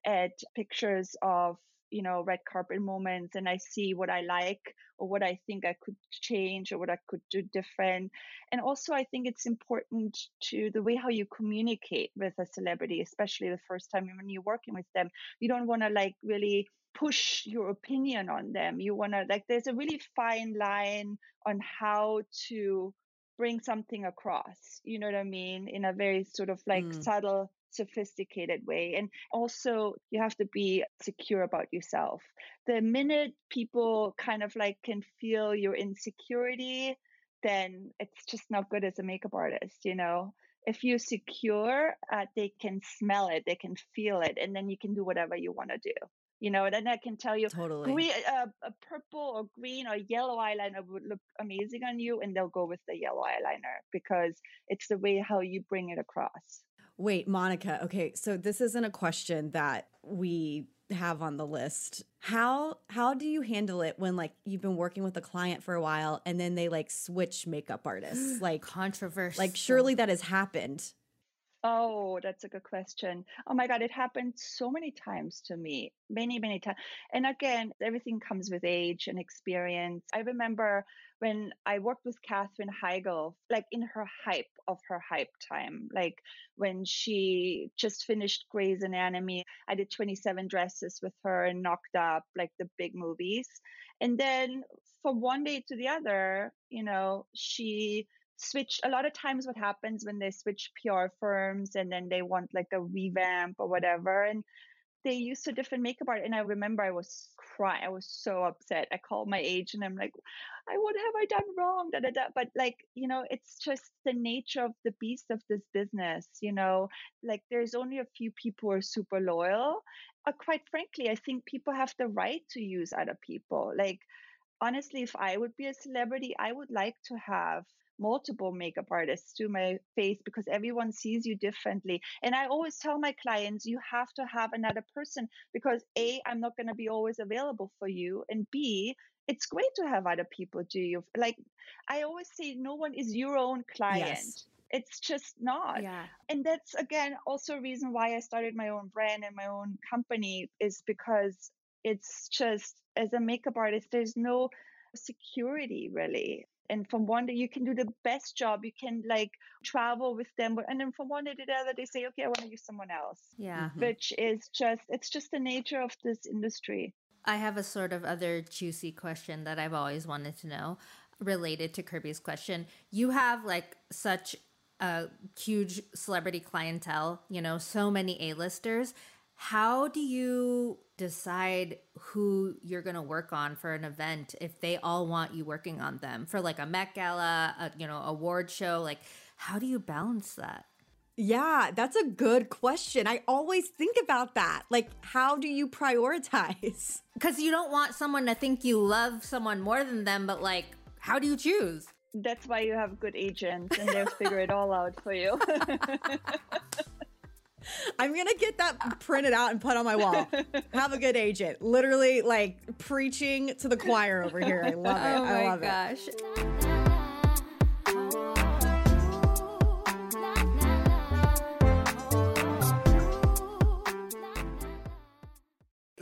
at pictures of, you know, red carpet moments and I see what I like or what I think I could change or what I could do different. And also I think it's important to the way how you communicate with a celebrity, especially the first time when you're working with them. You don't want to like really push your opinion on them. You want to like, there's a really fine line on how to bring something across, you know what I mean? In a very sort of like mm. subtle, sophisticated way. And also you have to be secure about yourself. The minute people kind of like can feel your insecurity, then it's just not good as a makeup artist, you know? If you're secure, uh, they can smell it, they can feel it, and then you can do whatever you want to do. You know, then I can tell you totally. green, uh, a purple or green or yellow eyeliner would look amazing on you, and they'll go with the yellow eyeliner because it's the way how you bring it across. Wait, Monica. Okay, so this isn't a question that we have on the list. How how do you handle it when like you've been working with a client for a while and then they like switch makeup artists? Like controversial. Like surely that has happened. Oh, that's a good question. Oh my God, it happened so many times to me, many, many times. And again, everything comes with age and experience. I remember when I worked with Katherine Heigl, like in her hype of her hype time, like when she just finished Grey's Anatomy, I did twenty-seven dresses with her and knocked up like the big movies. And then from one day to the other, you know, she switched. A lot of times what happens when they switch P R firms and then they want like a revamp or whatever, and they used a different makeup artist. And I remember I was crying. I was so upset. I called my agent and I'm like, I what have I done wrong? Da, da, da. But like, you know, it's just the nature of the beast of this business, you know, like there's only a few people who are super loyal. Uh, quite frankly, I think people have the right to use other people. Like, honestly, if I would be a celebrity, I would like to have multiple makeup artists do my face because everyone sees you differently. And I always tell my clients, you have to have another person because A, I'm not going to be always available for you. And B, it's great to have other people do you. Like I always say, no one is your own client. Yes. It's just not. Yeah. And that's, again, also a reason why I started my own brand and my own company is because it's just, as a makeup artist, there's no security really. And from one day, you can do the best job. You can like travel with them. And then from one day to the other, they say, okay, I want to use someone else. Yeah. Which is just, it's just the nature of this industry. I have a sort of other juicy question that I've always wanted to know related to Kirby's question. You have like such a huge celebrity clientele, you know, so many A-listers. How do you decide who you're going to work on for an event if they all want you working on them for like a Met Gala, a, you know, award show? Like, how do you balance that? Yeah, that's a good question. I always think about that. Like, how do you prioritize? Because you don't want someone to think you love someone more than them, but like, how do you choose? That's why you have good agents and they'll figure it all out for you. I'm going to get that printed out and put on my wall. Have a good agent. Literally like preaching to the choir over here. I love it. Oh my I love gosh. It.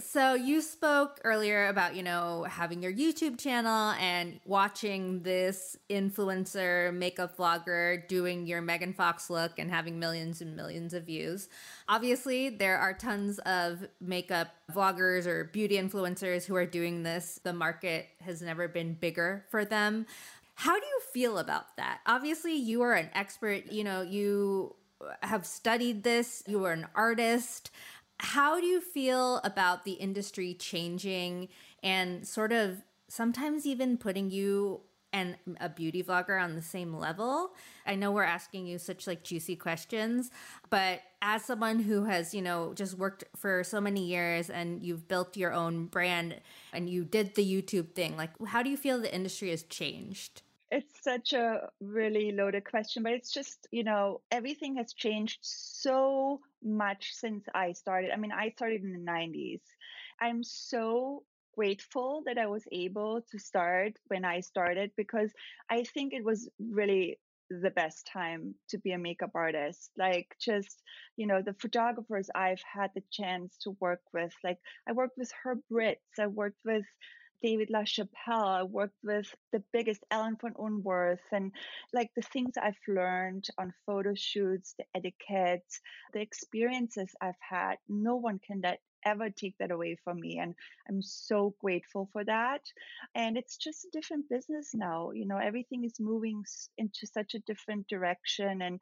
So you spoke earlier about, you know, having your YouTube channel and watching this influencer makeup vlogger doing your Megan Fox look and having millions and millions of views. Obviously, there are tons of makeup vloggers or beauty influencers who are doing this. The market has never been bigger for them. How do you feel about that? Obviously, you are an expert. You know, you have studied this. You are an artist. How do you feel about the industry changing and sort of sometimes even putting you and a beauty vlogger on the same level? I know we're asking you such like juicy questions, but as someone who has, you know, just worked for so many years and you've built your own brand and you did the YouTube thing, like how do you feel the industry has changed? It's such a really loaded question, but it's just, you know, everything has changed so much since I started. I mean, I started in the nineties. I'm so grateful that I was able to start when I started because I think it was really the best time to be a makeup artist. Like just, you know, the photographers I've had the chance to work with, like I worked with Herb Ritts, I worked with David LaChapelle, I worked with the biggest Ellen von Unworth, and like the things I've learned on photo shoots, the etiquette, the experiences I've had, no one can that ever take that away from me. And I'm so grateful for that. And it's just a different business now. You know, everything is moving into such a different direction. And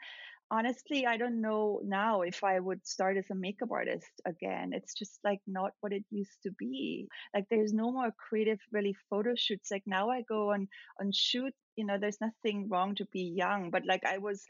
honestly, I don't know now if I would start as a makeup artist again. It's just like not what it used to be. Like there's no more creative really photo shoots. Like now I go on, on shoot, you know, there's nothing wrong to be young, but like I was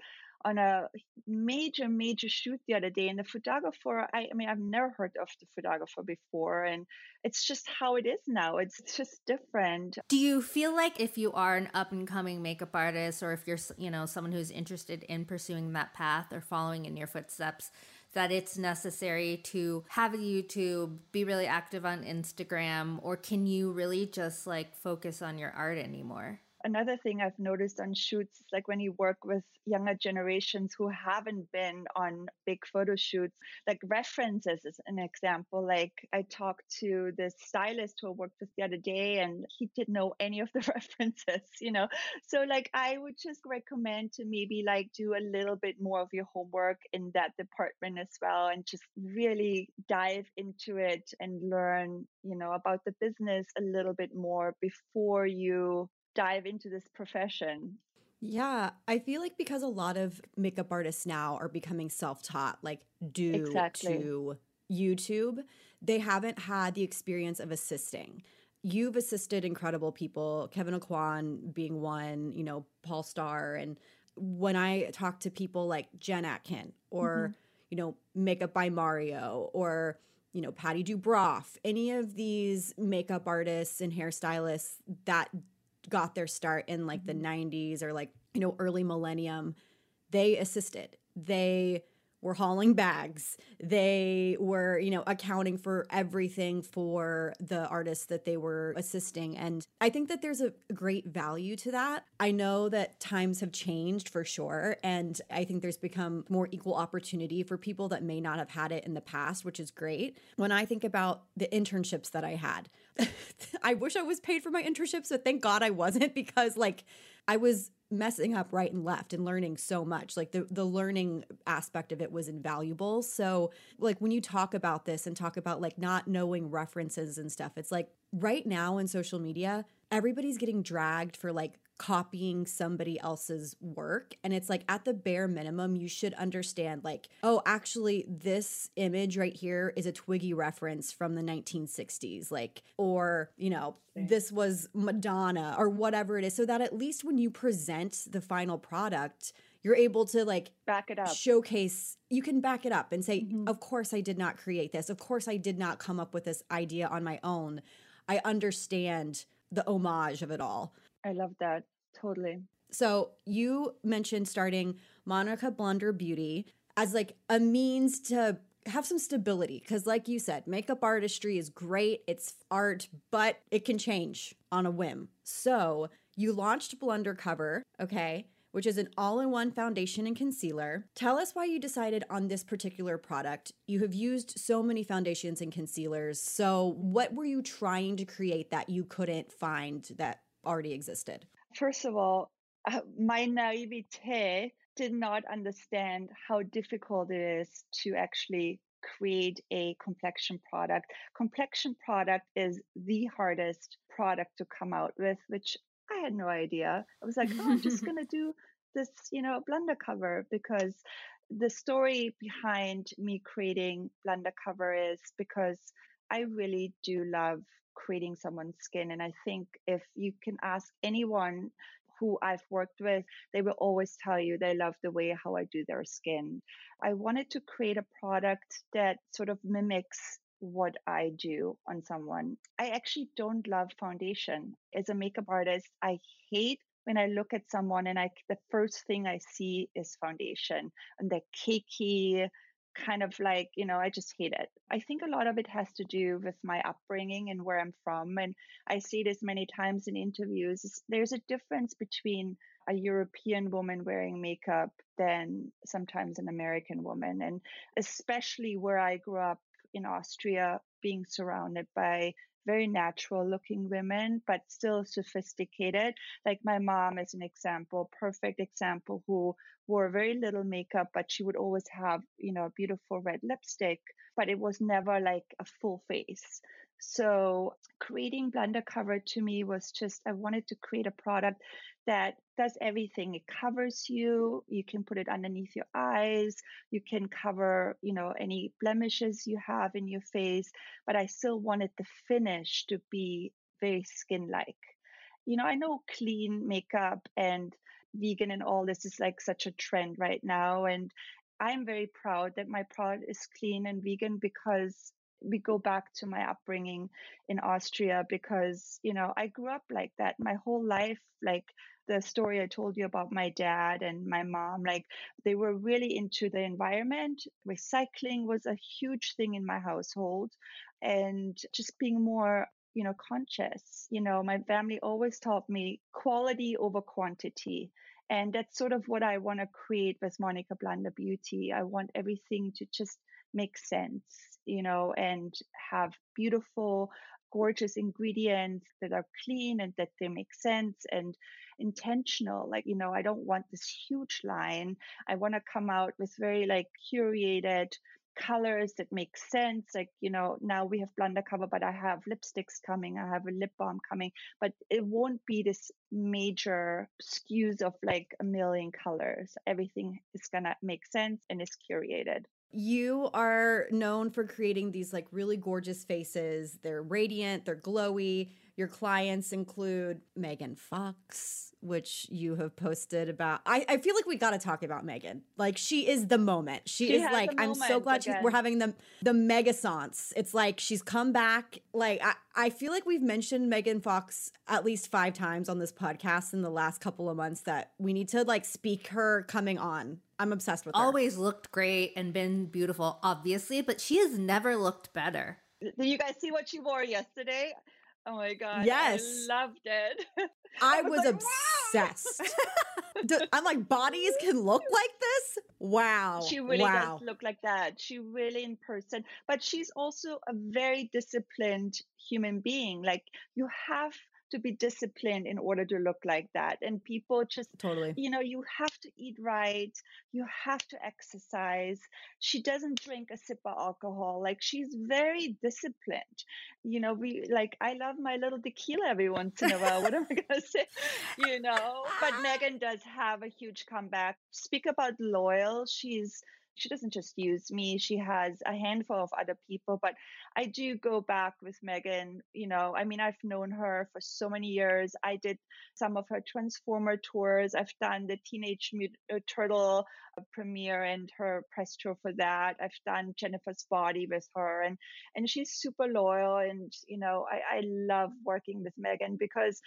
on a major, major shoot the other day and the photographer, I, I mean, I've never heard of the photographer before. And it's just how it is now. It's just different. Do you feel like if you are an up and coming makeup artist or if you're, you know, someone who's interested in pursuing that path or following in your footsteps, that it's necessary to have a YouTube, be really active on Instagram, or can you really just like focus on your art anymore? Another thing I've noticed on shoots is like when you work with younger generations who haven't been on big photo shoots, like references is an example. Like I talked to this stylist who I worked with the other day and he didn't know any of the references, you know. So like I would just recommend to maybe like do a little bit more of your homework in that department as well and just really dive into it and learn, you know, about the business a little bit more before you dive into this profession. Yeah, I feel like because a lot of makeup artists now are becoming self-taught, like due exactly. to YouTube, they haven't had the experience of assisting. You've assisted incredible people, Kevin O'Quan being one, you know, Paul Starr. And when I talk to people like Jen Atkin or, mm-hmm. you know, Makeup by Mario or you know, Patty Dubroff, any of these makeup artists and hairstylists that got their start in like the nineties or like, you know, early millennium, they assisted. They were hauling bags. They were, you know, accounting for everything for the artists that they were assisting. And I think that there's a great value to that. I know that times have changed for sure. And I think there's become more equal opportunity for people that may not have had it in the past, which is great. When I think about the internships that I had, I wish I was paid for my internships, but thank God I wasn't, because like I was messing up right and left and learning so much. Like the, the learning aspect of it was invaluable. So like when you talk about this and talk about like not knowing references and stuff, it's like right now in social media, everybody's getting dragged for like copying somebody else's work. And it's like at the bare minimum, you should understand like, oh, actually this image right here is a Twiggy reference from the nineteen sixties, like, or, you know, this was Madonna or whatever it is. So that at least when you present the final product, you're able to like back it up, showcase, you can back it up and say, mm-hmm. of course I did not create this. Of course I did not come up with this idea on my own. I understand the homage of it all. I love that. Totally. So you mentioned starting Monica Blunder Beauty as like a means to have some stability. Because like you said, makeup artistry is great. It's art, but it can change on a whim. So you launched Blunder Cover, okay, which is an all-in-one foundation and concealer. Tell us why you decided on this particular product. You have used so many foundations and concealers. So what were you trying to create that you couldn't find that already existed? First of all, uh, my naivete did not understand how difficult it is to actually create a complexion product. Complexion product is the hardest product to come out with, which I had no idea. I was like, oh, I'm just going to do this, you know, Blunder Cover, because the story behind me creating Blunder Cover is because I really do love creating someone's skin. And I think if you can ask anyone who I've worked with, they will always tell you they love the way how I do their skin. I wanted to create a product that sort of mimics what I do on someone. I actually don't love foundation. As a makeup artist, I hate when I look at someone and I the first thing I see is foundation and the cakey kind of like, you know, I just hate it. I think a lot of it has to do with my upbringing and where I'm from. And I say this many times in interviews, there's a difference between a European woman wearing makeup than sometimes an American woman. And especially where I grew up in Austria, being surrounded by very natural looking women, but still sophisticated. Like my mom is an example, perfect example, who wore very little makeup, but she would always have, you know, beautiful red lipstick, but it was never like a full face. So creating Blunder Cover to me was just, I wanted to create a product that does everything. It covers you. You can put it underneath your eyes. You can cover, you know, any blemishes you have in your face. But I still wanted the finish to be very skin-like. You know, I know clean makeup and vegan and all this is like such a trend right now. And I'm very proud that my product is clean and vegan because we go back to my upbringing in Austria, because, you know, I grew up like that my whole life. Like the story I told you about my dad and my mom, like they were really into the environment. Recycling was a huge thing in my household, and just being more, you know, conscious. You know, my family always taught me quality over quantity. And that's sort of what I want to create with Monica Blunder Beauty. I want everything to just make sense, you know, and have beautiful, gorgeous ingredients that are clean and that they make sense and intentional. Like, you know, I don't want this huge line. I want to come out with very like curated colors that make sense. Like, you know, now we have Blunder Cover, but I have lipsticks coming. I have a lip balm coming, but it won't be this major skews of like a million colors. Everything is going to make sense and is curated. You are known for creating these like really gorgeous faces. They're radiant, they're glowy. Your clients include Megan Fox, which you have posted about. I, I feel like we got to talk about Megan. Like, she is the moment. She, she is like, I'm so glad she's, we're having the, the Megaissance. It's like she's come back. Like, I, I feel like we've mentioned Megan Fox at least five times on this podcast in the last couple of months that we need to like speak her coming on. I'm obsessed with her. Always looked great and been beautiful, obviously, but she has never looked better. Did you guys see what she wore yesterday? Oh my God. Yes. I loved it. I, I was, was like, obsessed. Wow. I'm like, bodies can look like this? Wow. She really wow. does look like that. She really in person. But she's also a very disciplined human being. Like, you have to be disciplined in order to look like that. And people just, totally. you know, you have to eat right. You have to exercise. She doesn't drink a sip of alcohol. Like, she's very disciplined. You know, we like, I love my little tequila every once in a while. What am I going to say? You know, but Megan does have a huge comeback. Speak about loyal. She's, she doesn't just use me. She has a handful of other people, but I do go back with Megan. You know, I mean, I've known her for so many years. I did some of her Transformer tours. I've done the Teenage Mutant uh, Turtle premiere and her press tour for that. I've done Jennifer's Body with her, and, and she's super loyal. And, you know, I, I love working with Megan because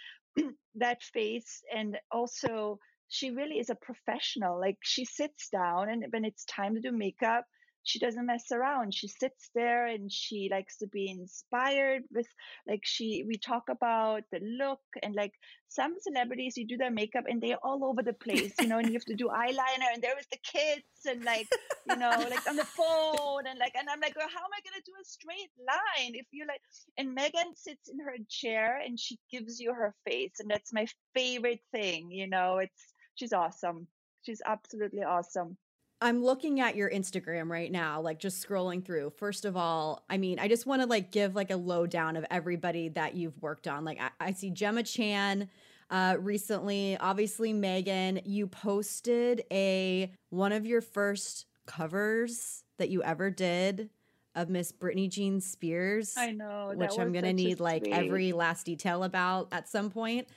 that face, and also she really is a professional. Like, she sits down, and when it's time to do makeup, she doesn't mess around. She sits there and she likes to be inspired with, like, she, we talk about the look, and like some celebrities, you do their makeup and they're all over the place, you know, and you have to do eyeliner, and there was the kids, and like, you know, like on the phone, and like, and I'm like, well, how am I going to do a straight line? If you like, and Megan sits in her chair and she gives you her face. And that's my favorite thing. You know, it's, she's awesome. She's absolutely awesome. I'm looking at your Instagram right now, like just scrolling through. First of all, I mean, I just want to like give like a lowdown of everybody that you've worked on. Like I, I see Gemma Chan uh, recently, obviously Megan. You posted a one of your first covers that you ever did of Miss Britney Jean Spears. I know. Which I'm going to need like every last detail about at some point.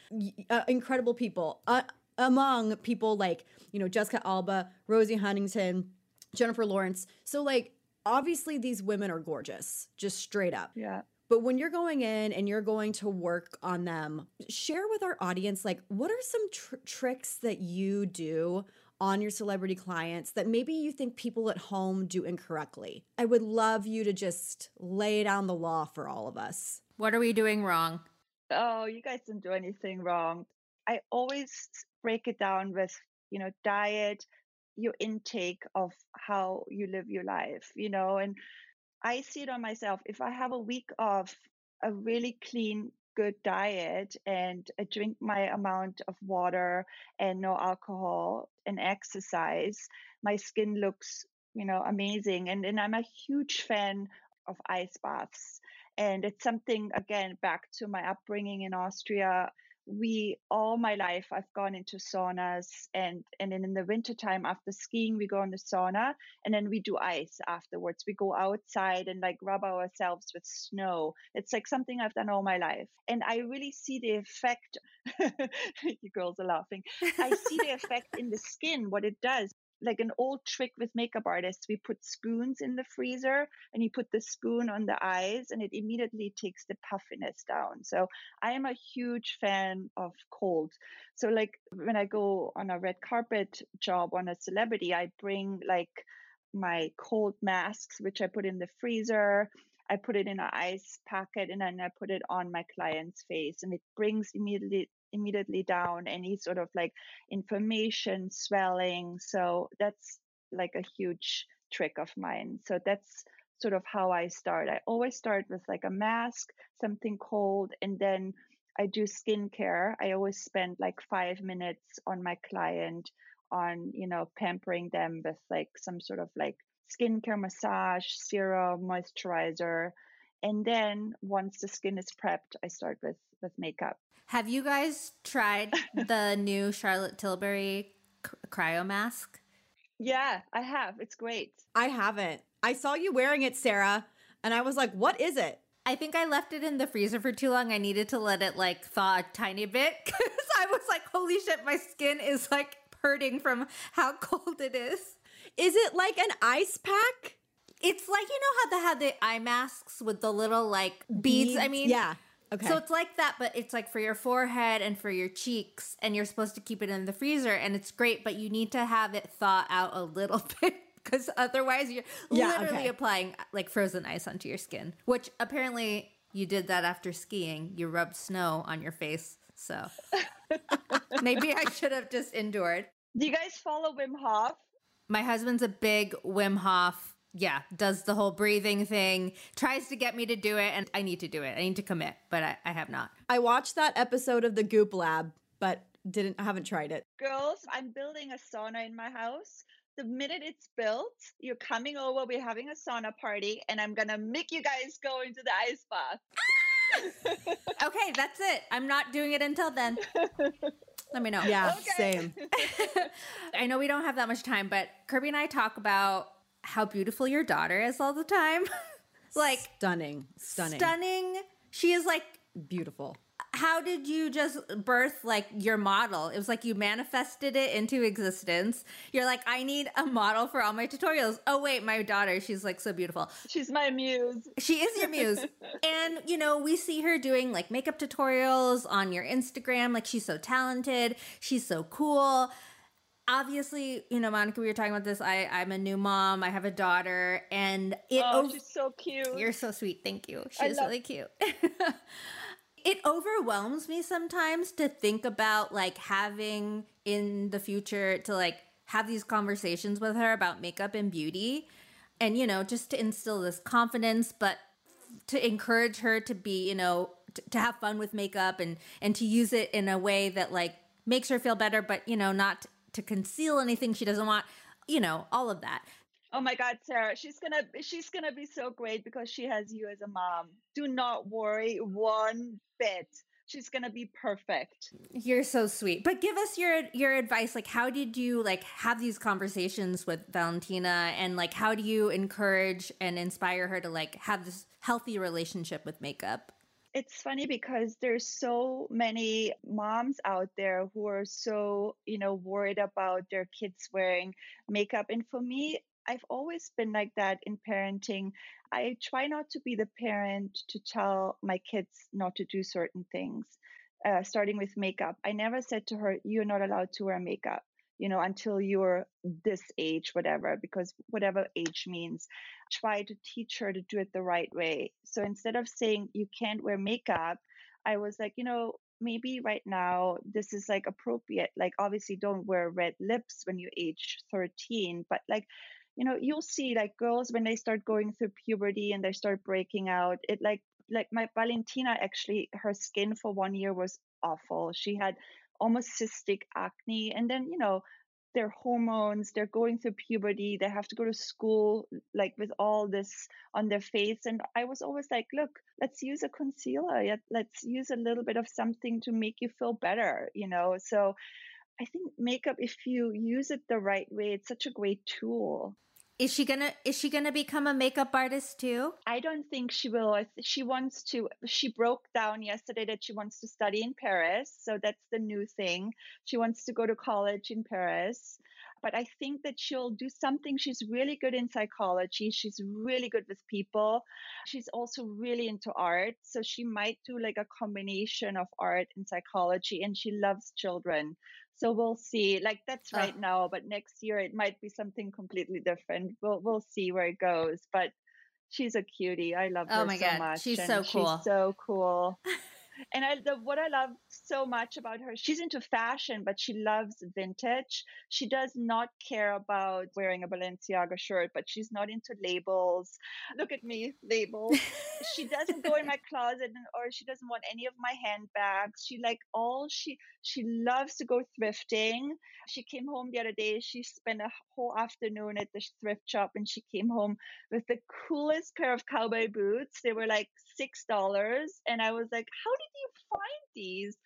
Uh, incredible people. Uh, among people like, you know, Jessica Alba, Rosie Huntington, Jennifer Lawrence. So like, obviously these women are gorgeous, just straight up. Yeah. But when you're going in and you're going to work on them, share with our audience, like, what are some tr- tricks that you do on your celebrity clients that maybe you think people at home do incorrectly? I would love you to just lay down the law for all of us. What are we doing wrong? Oh, you guys didn't do anything wrong. I always break it down with, you know, diet, your intake of how you live your life, you know, and I see it on myself. If I have a week of a really clean, good diet and I drink my amount of water and no alcohol and exercise, my skin looks, you know, amazing. And, and I'm a huge fan of ice baths. And it's something, again, back to my upbringing in Austria. We, all my life, I've gone into saunas, and, and then in the wintertime after skiing, we go in the sauna and then we do ice afterwards. We go outside and like rub ourselves with snow. It's like something I've done all my life. And I really see the effect. You girls are laughing. I see the effect in the skin, what it does. Like an old trick with makeup artists, we put spoons in the freezer and you put the spoon on the eyes and it immediately takes the puffiness down. So I am a huge fan of cold. So like when I go on a red carpet job on a celebrity, I bring like my cold masks, which I put in the freezer. I put it in an ice packet and then I put it on my client's face and it brings immediately immediately down any sort of like inflammation, swelling. So that's like a huge trick of mine. So that's sort of how I start. I always start with like a mask, something cold, and then I do skincare. I always spend like five minutes on my client on, you know, pampering them with like some sort of like skincare massage, serum, moisturizer. And then once the skin is prepped, I start with, with makeup. Have you guys tried the new Charlotte Tilbury cryo mask? Yeah, I have. It's great. I haven't. I saw you wearing it, Sarah, and I was like, what is it? I think I left it in the freezer for too long. I needed to let it like thaw a tiny bit because I was like, holy shit, my skin is like hurting from how cold it is. Is it like an ice pack? It's like, you know how they had the eye masks with the little like beads? beads? I mean, yeah. Okay. So it's like that, but it's like for your forehead and for your cheeks, and you're supposed to keep it in the freezer, and it's great, but you need to have it thaw out a little bit because otherwise you're yeah, literally okay. applying like frozen ice onto your skin, which apparently you did that after skiing. You rubbed snow on your face, so maybe I should have just endured. Do you guys follow Wim Hof? My husband's a big Wim Hof. Yeah, does the whole breathing thing, tries to get me to do it, and I need to do it. I need to commit, but I, I have not. I watched that episode of the Goop Lab, but didn't I haven't tried it. Girls, I'm building a sauna in my house. The minute it's built, you're coming over, we're having a sauna party, and I'm going to make you guys go into the ice bath. Ah! Okay, that's it. I'm not doing it until then. Let me know. Yeah, okay. Same. I know we don't have that much time, but Kirby and I talk about how beautiful your daughter is all the time. Like stunning, stunning, stunning. She is like beautiful. How did you just birth like your model? It was like you manifested it into existence. You're like, I need a model for all my tutorials. Oh wait, my daughter, she's like so beautiful. She's my muse. She is your muse. And you know, we see her doing like makeup tutorials on your Instagram. Like she's so talented. She's so cool. Obviously, you know, Monica, we were talking about this. I, I'm a new mom. I have a daughter. And it oh, over- she's so cute. You're so sweet. Thank you. She's love- really cute. It overwhelms me sometimes to think about, like, having in the future to, like, have these conversations with her about makeup and beauty. And, you know, just to instill this confidence, but to encourage her to be, you know, t- to have fun with makeup and, and to use it in a way that, like, makes her feel better, but, you know, not to conceal anything she doesn't want, you know, all of that. Oh my God, Sarah, she's gonna she's gonna be so great because she has you as a mom. Do not worry one bit. She's gonna be perfect. You're so sweet. But give us your your advice. Like, how did you like have these conversations with Valentina, and like how do you encourage and inspire her to like have this healthy relationship with makeup? It's funny because there's so many moms out there who are so, you know, worried about their kids wearing makeup. And for me, I've always been like that in parenting. I try not to be the parent to tell my kids not to do certain things, uh, starting with makeup. I never said to her, you're not allowed to wear makeup, you know, until you're this age, whatever, because whatever age means, try to teach her to do it the right way. So instead of saying you can't wear makeup, I was like, you know, maybe right now this is like appropriate. Like, obviously don't wear red lips when you age thirteen, but like, you know, you'll see like girls when they start going through puberty and they start breaking out, it like, like my Valentina, actually, her skin for one year was awful. She had almost cystic acne. And then, you know, their hormones, they're going through puberty, they have to go to school, like with all this on their face. And I was always like, look, let's use a concealer. Let's use a little bit of something to make you feel better, you know? So I think makeup, if you use it the right way, it's such a great tool. Is she gonna is she gonna become a makeup artist too? I don't think she will. I th- she wants to. She broke down yesterday that she wants to study in Paris. So that's the new thing. She wants to go to college in Paris. But I think that she'll do something. She's really good in psychology. She's really good with people. She's also really into art. So she might do like a combination of art and psychology. And she loves children. So we'll see. Like, that's right oh. now, but next year it might be something completely different. We'll we'll see where it goes. But she's a cutie. I love oh her my so God. much. She's and so cool. She's so cool. And I, the, what I love so much about her, she's into fashion, but she loves vintage. She does not care about wearing a Balenciaga shirt, but she's not into labels. Look at me, labels. She doesn't go in my closet, or she doesn't want any of my handbags. She like all she she loves to go thrifting. She came home the other day. She spent a whole afternoon at the thrift shop, and she came home with the coolest pair of cowboy boots. They were like six dollars, and I was like, how did you find these?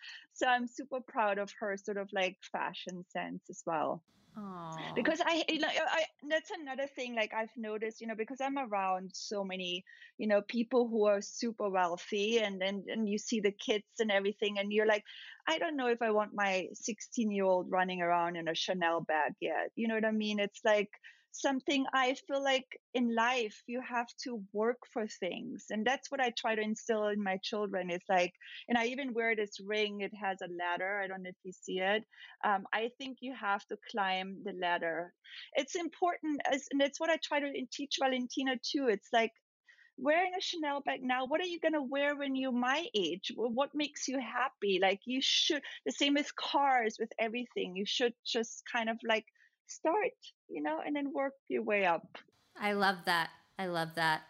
so I'm super proud of her sort of like fashion sense as well. Aww. Because I, you know, I, that's another thing, like I've noticed, you know, because I'm around so many, you know, people who are super wealthy, and then, and, and you see the kids and everything, and you're like, I don't know if I want my sixteen year old running around in a Chanel bag yet. You know what I mean? It's like something I feel like in life, you have to work for things. And that's what I try to instill in my children. It's like, and I even wear this ring. It has a ladder. I don't know if you see it. Um, I think you have to climb the ladder. It's important. As, and that's what I try to teach Valentina too. It's like, wearing a Chanel bag now, what are you going to wear when you're my age? What makes you happy? Like you should, the same with cars, with everything. You should just kind of like start, you know, and then work your way up. I love that. I love that.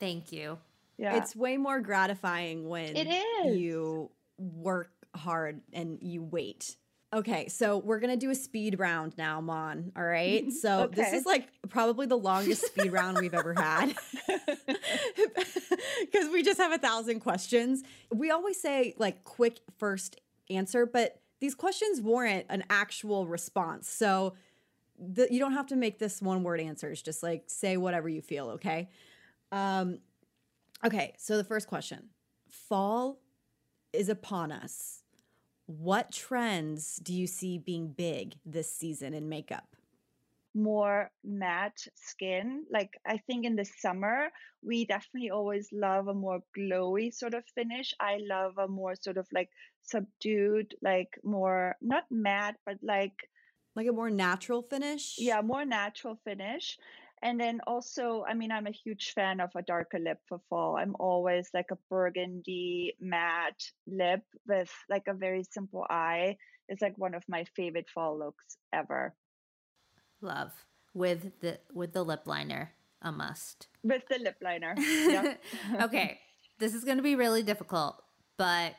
Thank you. Yeah. It's way more gratifying when it is. You work hard and you wait. Okay, so we're going to do a speed round now, Mon, all right? So okay. This is like probably the longest speed round we've ever had because we just have a thousand questions. We always say like quick first answer, but these questions warrant an actual response. So the, you don't have to make this one word answers. Just like say whatever you feel, okay? Um, okay, so the first question. Fall is upon us. What trends do you see being big this season in makeup? More matte skin. Like I think in the summer, we definitely always love a more glowy sort of finish. I love a more sort of like subdued, like more, not matte, but like... Like a more natural finish? Yeah, more natural finish. And then also, I mean, I'm a huge fan of a darker lip for fall. I'm always like a burgundy matte lip with like a very simple eye. It's like one of my favorite fall looks ever. Love. With the with the lip liner, a must. With the lip liner. Yep. Okay. This is going to be really difficult, but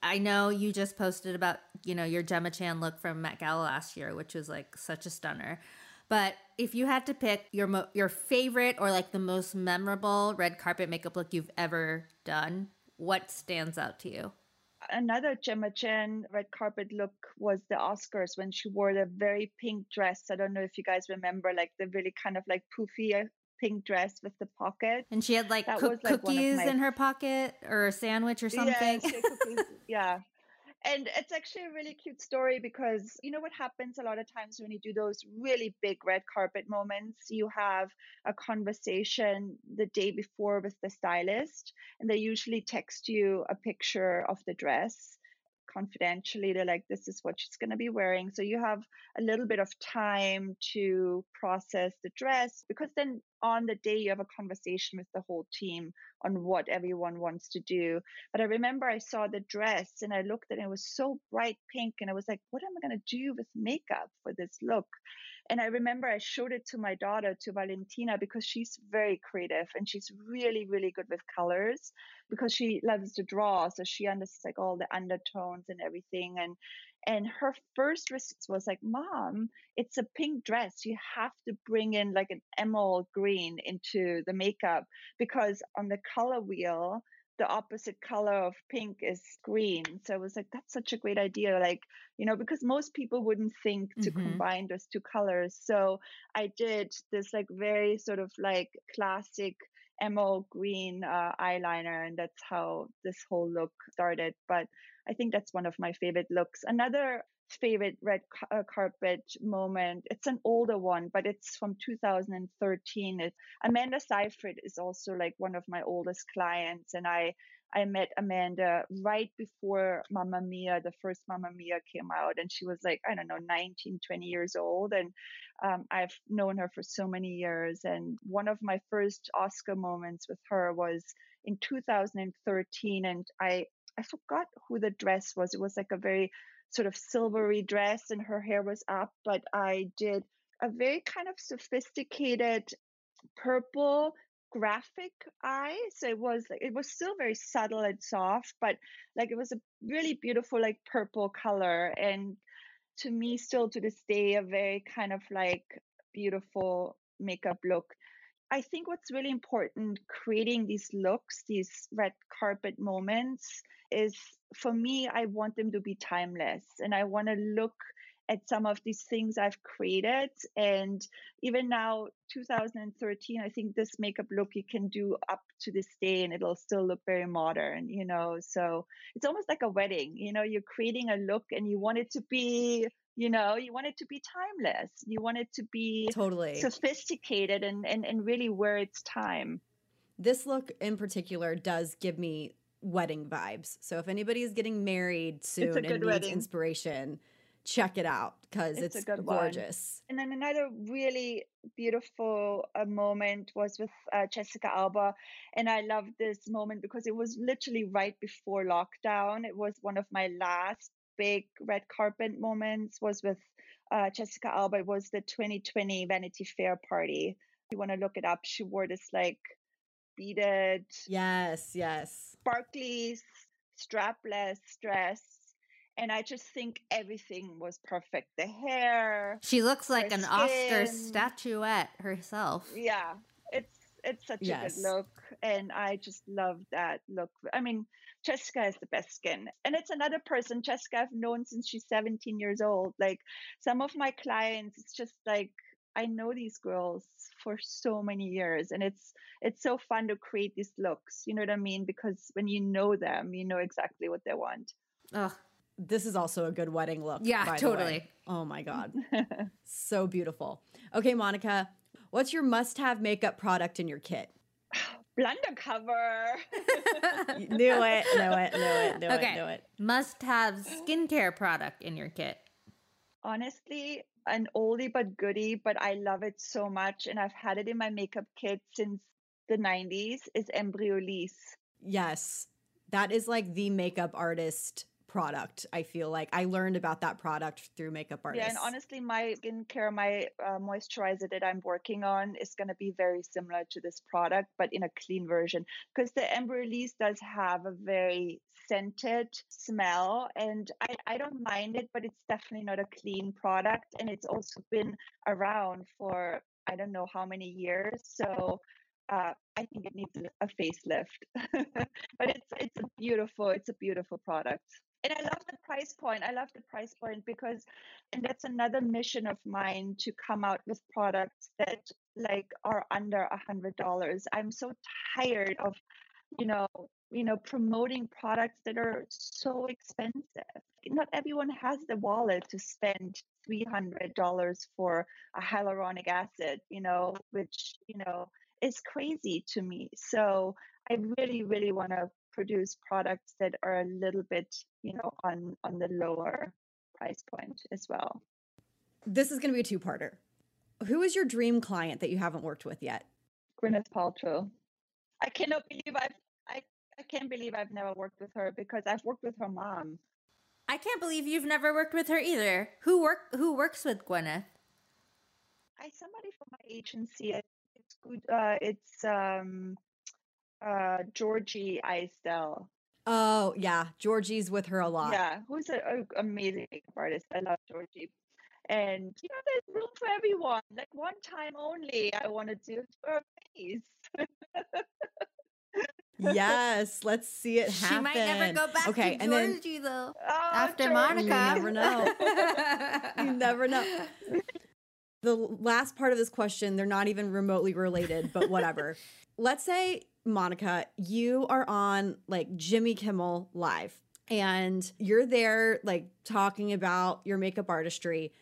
I know you just posted about, you know, your Gemma Chan look from Met Gala last year, which was like such a stunner. But if you had to pick your mo- your favorite or like the most memorable red carpet makeup look you've ever done, what stands out to you? Another Gemma Chan red carpet look was the Oscars when she wore the very pink dress. I don't know if you guys remember, like the really kind of like poofy pink dress with the pocket. And she had like, co- like cookies my- in her pocket or a sandwich or something. Yeah, cookies, yeah. And it's actually a really cute story because you know what happens a lot of times when you do those really big red carpet moments, you have a conversation the day before with the stylist, and they usually text you a picture of the dress confidentially. They're like, this is what she's going to be wearing. So you have a little bit of time to process the dress because then on the day you have a conversation with the whole team on what everyone wants to do. But I remember I saw the dress and I looked at it, it was so bright pink. And I was like, what am I going to do with makeup for this look? And I remember I showed it to my daughter, to Valentina, because she's very creative and she's really, really good with colors because she loves to draw. So she understands like all the undertones and everything. And And her first response was like, Mom, it's a pink dress. You have to bring in like an emerald green into the makeup because on the color wheel, the opposite color of pink is green. So I was like, that's such a great idea. Like, you know, because most people wouldn't think to mm-hmm. combine those two colors. So I did this like very sort of like classic emerald green uh, eyeliner, and that's how this whole look started. But I think that's one of my favorite looks. Another favorite red ca- carpet moment, it's an older one, but it's from two thousand thirteen. It, Amanda Seyfried is also like one of my oldest clients, and I I met Amanda right before Mamma Mia, the first Mamma Mia came out. And she was like, I don't know, nineteen, twenty years old. And um, I've known her for so many years. And one of my first Oscar moments with her was in two thousand thirteen. And I, I forgot who the dress was. It was like a very sort of silvery dress and her hair was up. But I did a very kind of sophisticated purple graphic eye, so it was like it was still very subtle and soft, but like it was a really beautiful like purple color, and to me still to this day a very kind of like beautiful makeup look. I think what's really important creating these looks, these red carpet moments, is for me, I want them to be timeless, and I want to look at some of these things I've created. And even now, two thousand thirteen, I think this makeup look you can do up to this day and it'll still look very modern, you know. So it's almost like a wedding, you know, you're creating a look and you want it to be, you know, you want it to be timeless. You want it to be totally sophisticated and, and, and really where it's time. This look in particular does give me wedding vibes. So if anybody is getting married soon and needs wedding inspiration, check it out because it's, it's gorgeous. One. And then another really beautiful uh, moment was with uh, Jessica Alba. And I love this moment because it was literally right before lockdown. It was one of my last big red carpet moments was with uh, Jessica Alba. It was the twenty twenty Vanity Fair party. If you want to look it up, she wore this like beaded, yes, yes, sparkly, strapless dress. And I just think everything was perfect. The hair. She looks like an skin. Oscar statuette herself. Yeah, it's it's such yes. a good look. And I just love that look. I mean, Jessica has the best skin. And it's another person, Jessica, I've known since she's seventeen years old. Like some of my clients, it's just like, I know these girls for so many years, and it's it's so fun to create these looks. You know what I mean? Because when you know them, you know exactly what they want. Oh, this is also a good wedding look. Yeah, by totally. The way. Oh my God. So beautiful. Okay, Monica, what's your must-have makeup product in your kit? Blunder Cover. Knew it, knew it, knew it, knew okay. it, knew it. Must-have skincare product in your kit. Honestly, an oldie but goodie, but I love it so much. And I've had it in my makeup kit since the nineties, is Embryolisse. Yes. That is like the makeup artist product. I feel like I learned about that product through makeup artists. Yeah, and honestly, my skincare, my uh, moisturizer that I'm working on is going to be very similar to this product, but in a clean version, because the Embryolisse does have a very scented smell, and I, I don't mind it, but it's definitely not a clean product, and it's also been around for I don't know how many years, so Uh, I think it needs a facelift, but it's it's a beautiful it's a beautiful product, and I love the price point. I love the price point because, and that's another mission of mine, to come out with products that like are under a hundred dollars. I'm so tired of, you know, you know, promoting products that are so expensive. Not everyone has the wallet to spend three hundred dollars for a hyaluronic acid, you know, which you know. It's crazy to me. So I really, really want to produce products that are a little bit, you know, on, on the lower price point as well. This is going to be a two-parter. Who is your dream client that you haven't worked with yet? Gwyneth Paltrow. I cannot believe I've, I, I can't believe I've never worked with her because I've worked with her mom. I can't believe you've never worked with her either. Who work, who works with Gwyneth? I, somebody from my agency. Good, uh, it's um, uh, Georgie Isdell. Oh, yeah. Georgie's with her a lot. Yeah, who's an amazing artist. I love Georgie. And, you know, there's room for everyone. Like, one time only, I want to do her face. Yes, let's see it happen. She might never go back okay, to Georgie, and then, though. Oh, after Georgie. Monica. You never know. You never know. The last part of this question, they're not even remotely related, but whatever. Let's say, Monica, you are on like Jimmy Kimmel Live and you're there like talking about your makeup artistry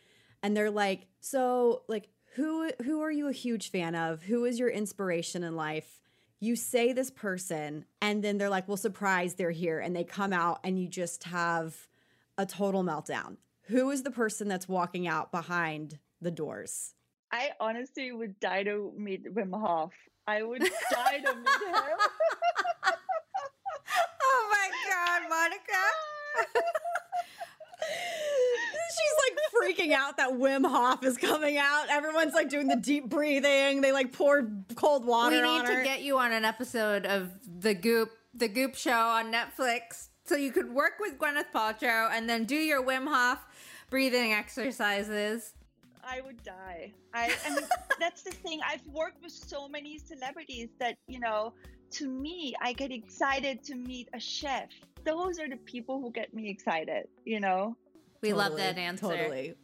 and they're like, so like, who who are you a huge fan of? Who is your inspiration in life? You say this person and then they're like, well, surprise, they're here. And they come out and you just have a total meltdown. Who is the person that's walking out behind the doors? I honestly would die to meet Wim Hof. I would die to meet him. Oh my God, Monica. She's like freaking out that Wim Hof is coming out. Everyone's like doing the deep breathing. They like pour cold water on her. We need to get you on an episode of the Goop, the Goop Show on Netflix so you could work with Gwyneth Paltrow and then do your Wim Hof breathing exercises. I would die. I, I mean, that's the thing. I've worked with so many celebrities that, you know, to me, I get excited to meet a chef. Those are the people who get me excited, you know? We totally, love that answer. Totally.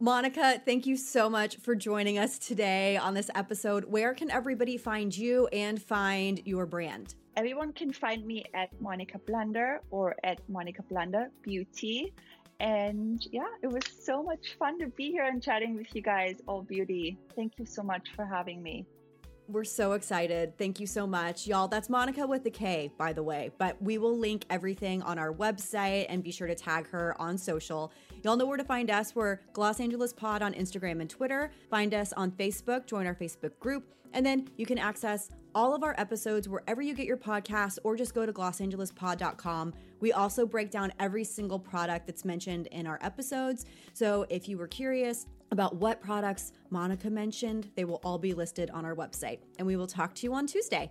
Monica, thank you so much for joining us today on this episode. Where can everybody find you and find your brand? Everyone can find me at Monica Blunder or at Monica Blunder Beauty. And yeah, it was so much fun to be here and chatting with you guys, all beauty. Thank you so much for having me. We're so excited. Thank you so much. Y'all, that's Monica with the K, by the way. But we will link everything on our website and be sure to tag her on social. Y'all know where to find us. We're Los Angeles Pod on Instagram and Twitter. Find us on Facebook. Join our Facebook group. And then you can access all of our episodes wherever you get your podcasts or just go to los angeles pod dot com. We also break down every single product that's mentioned in our episodes. So if you were curious about what products Monica mentioned, they will all be listed on our website. And we will talk to you on Tuesday.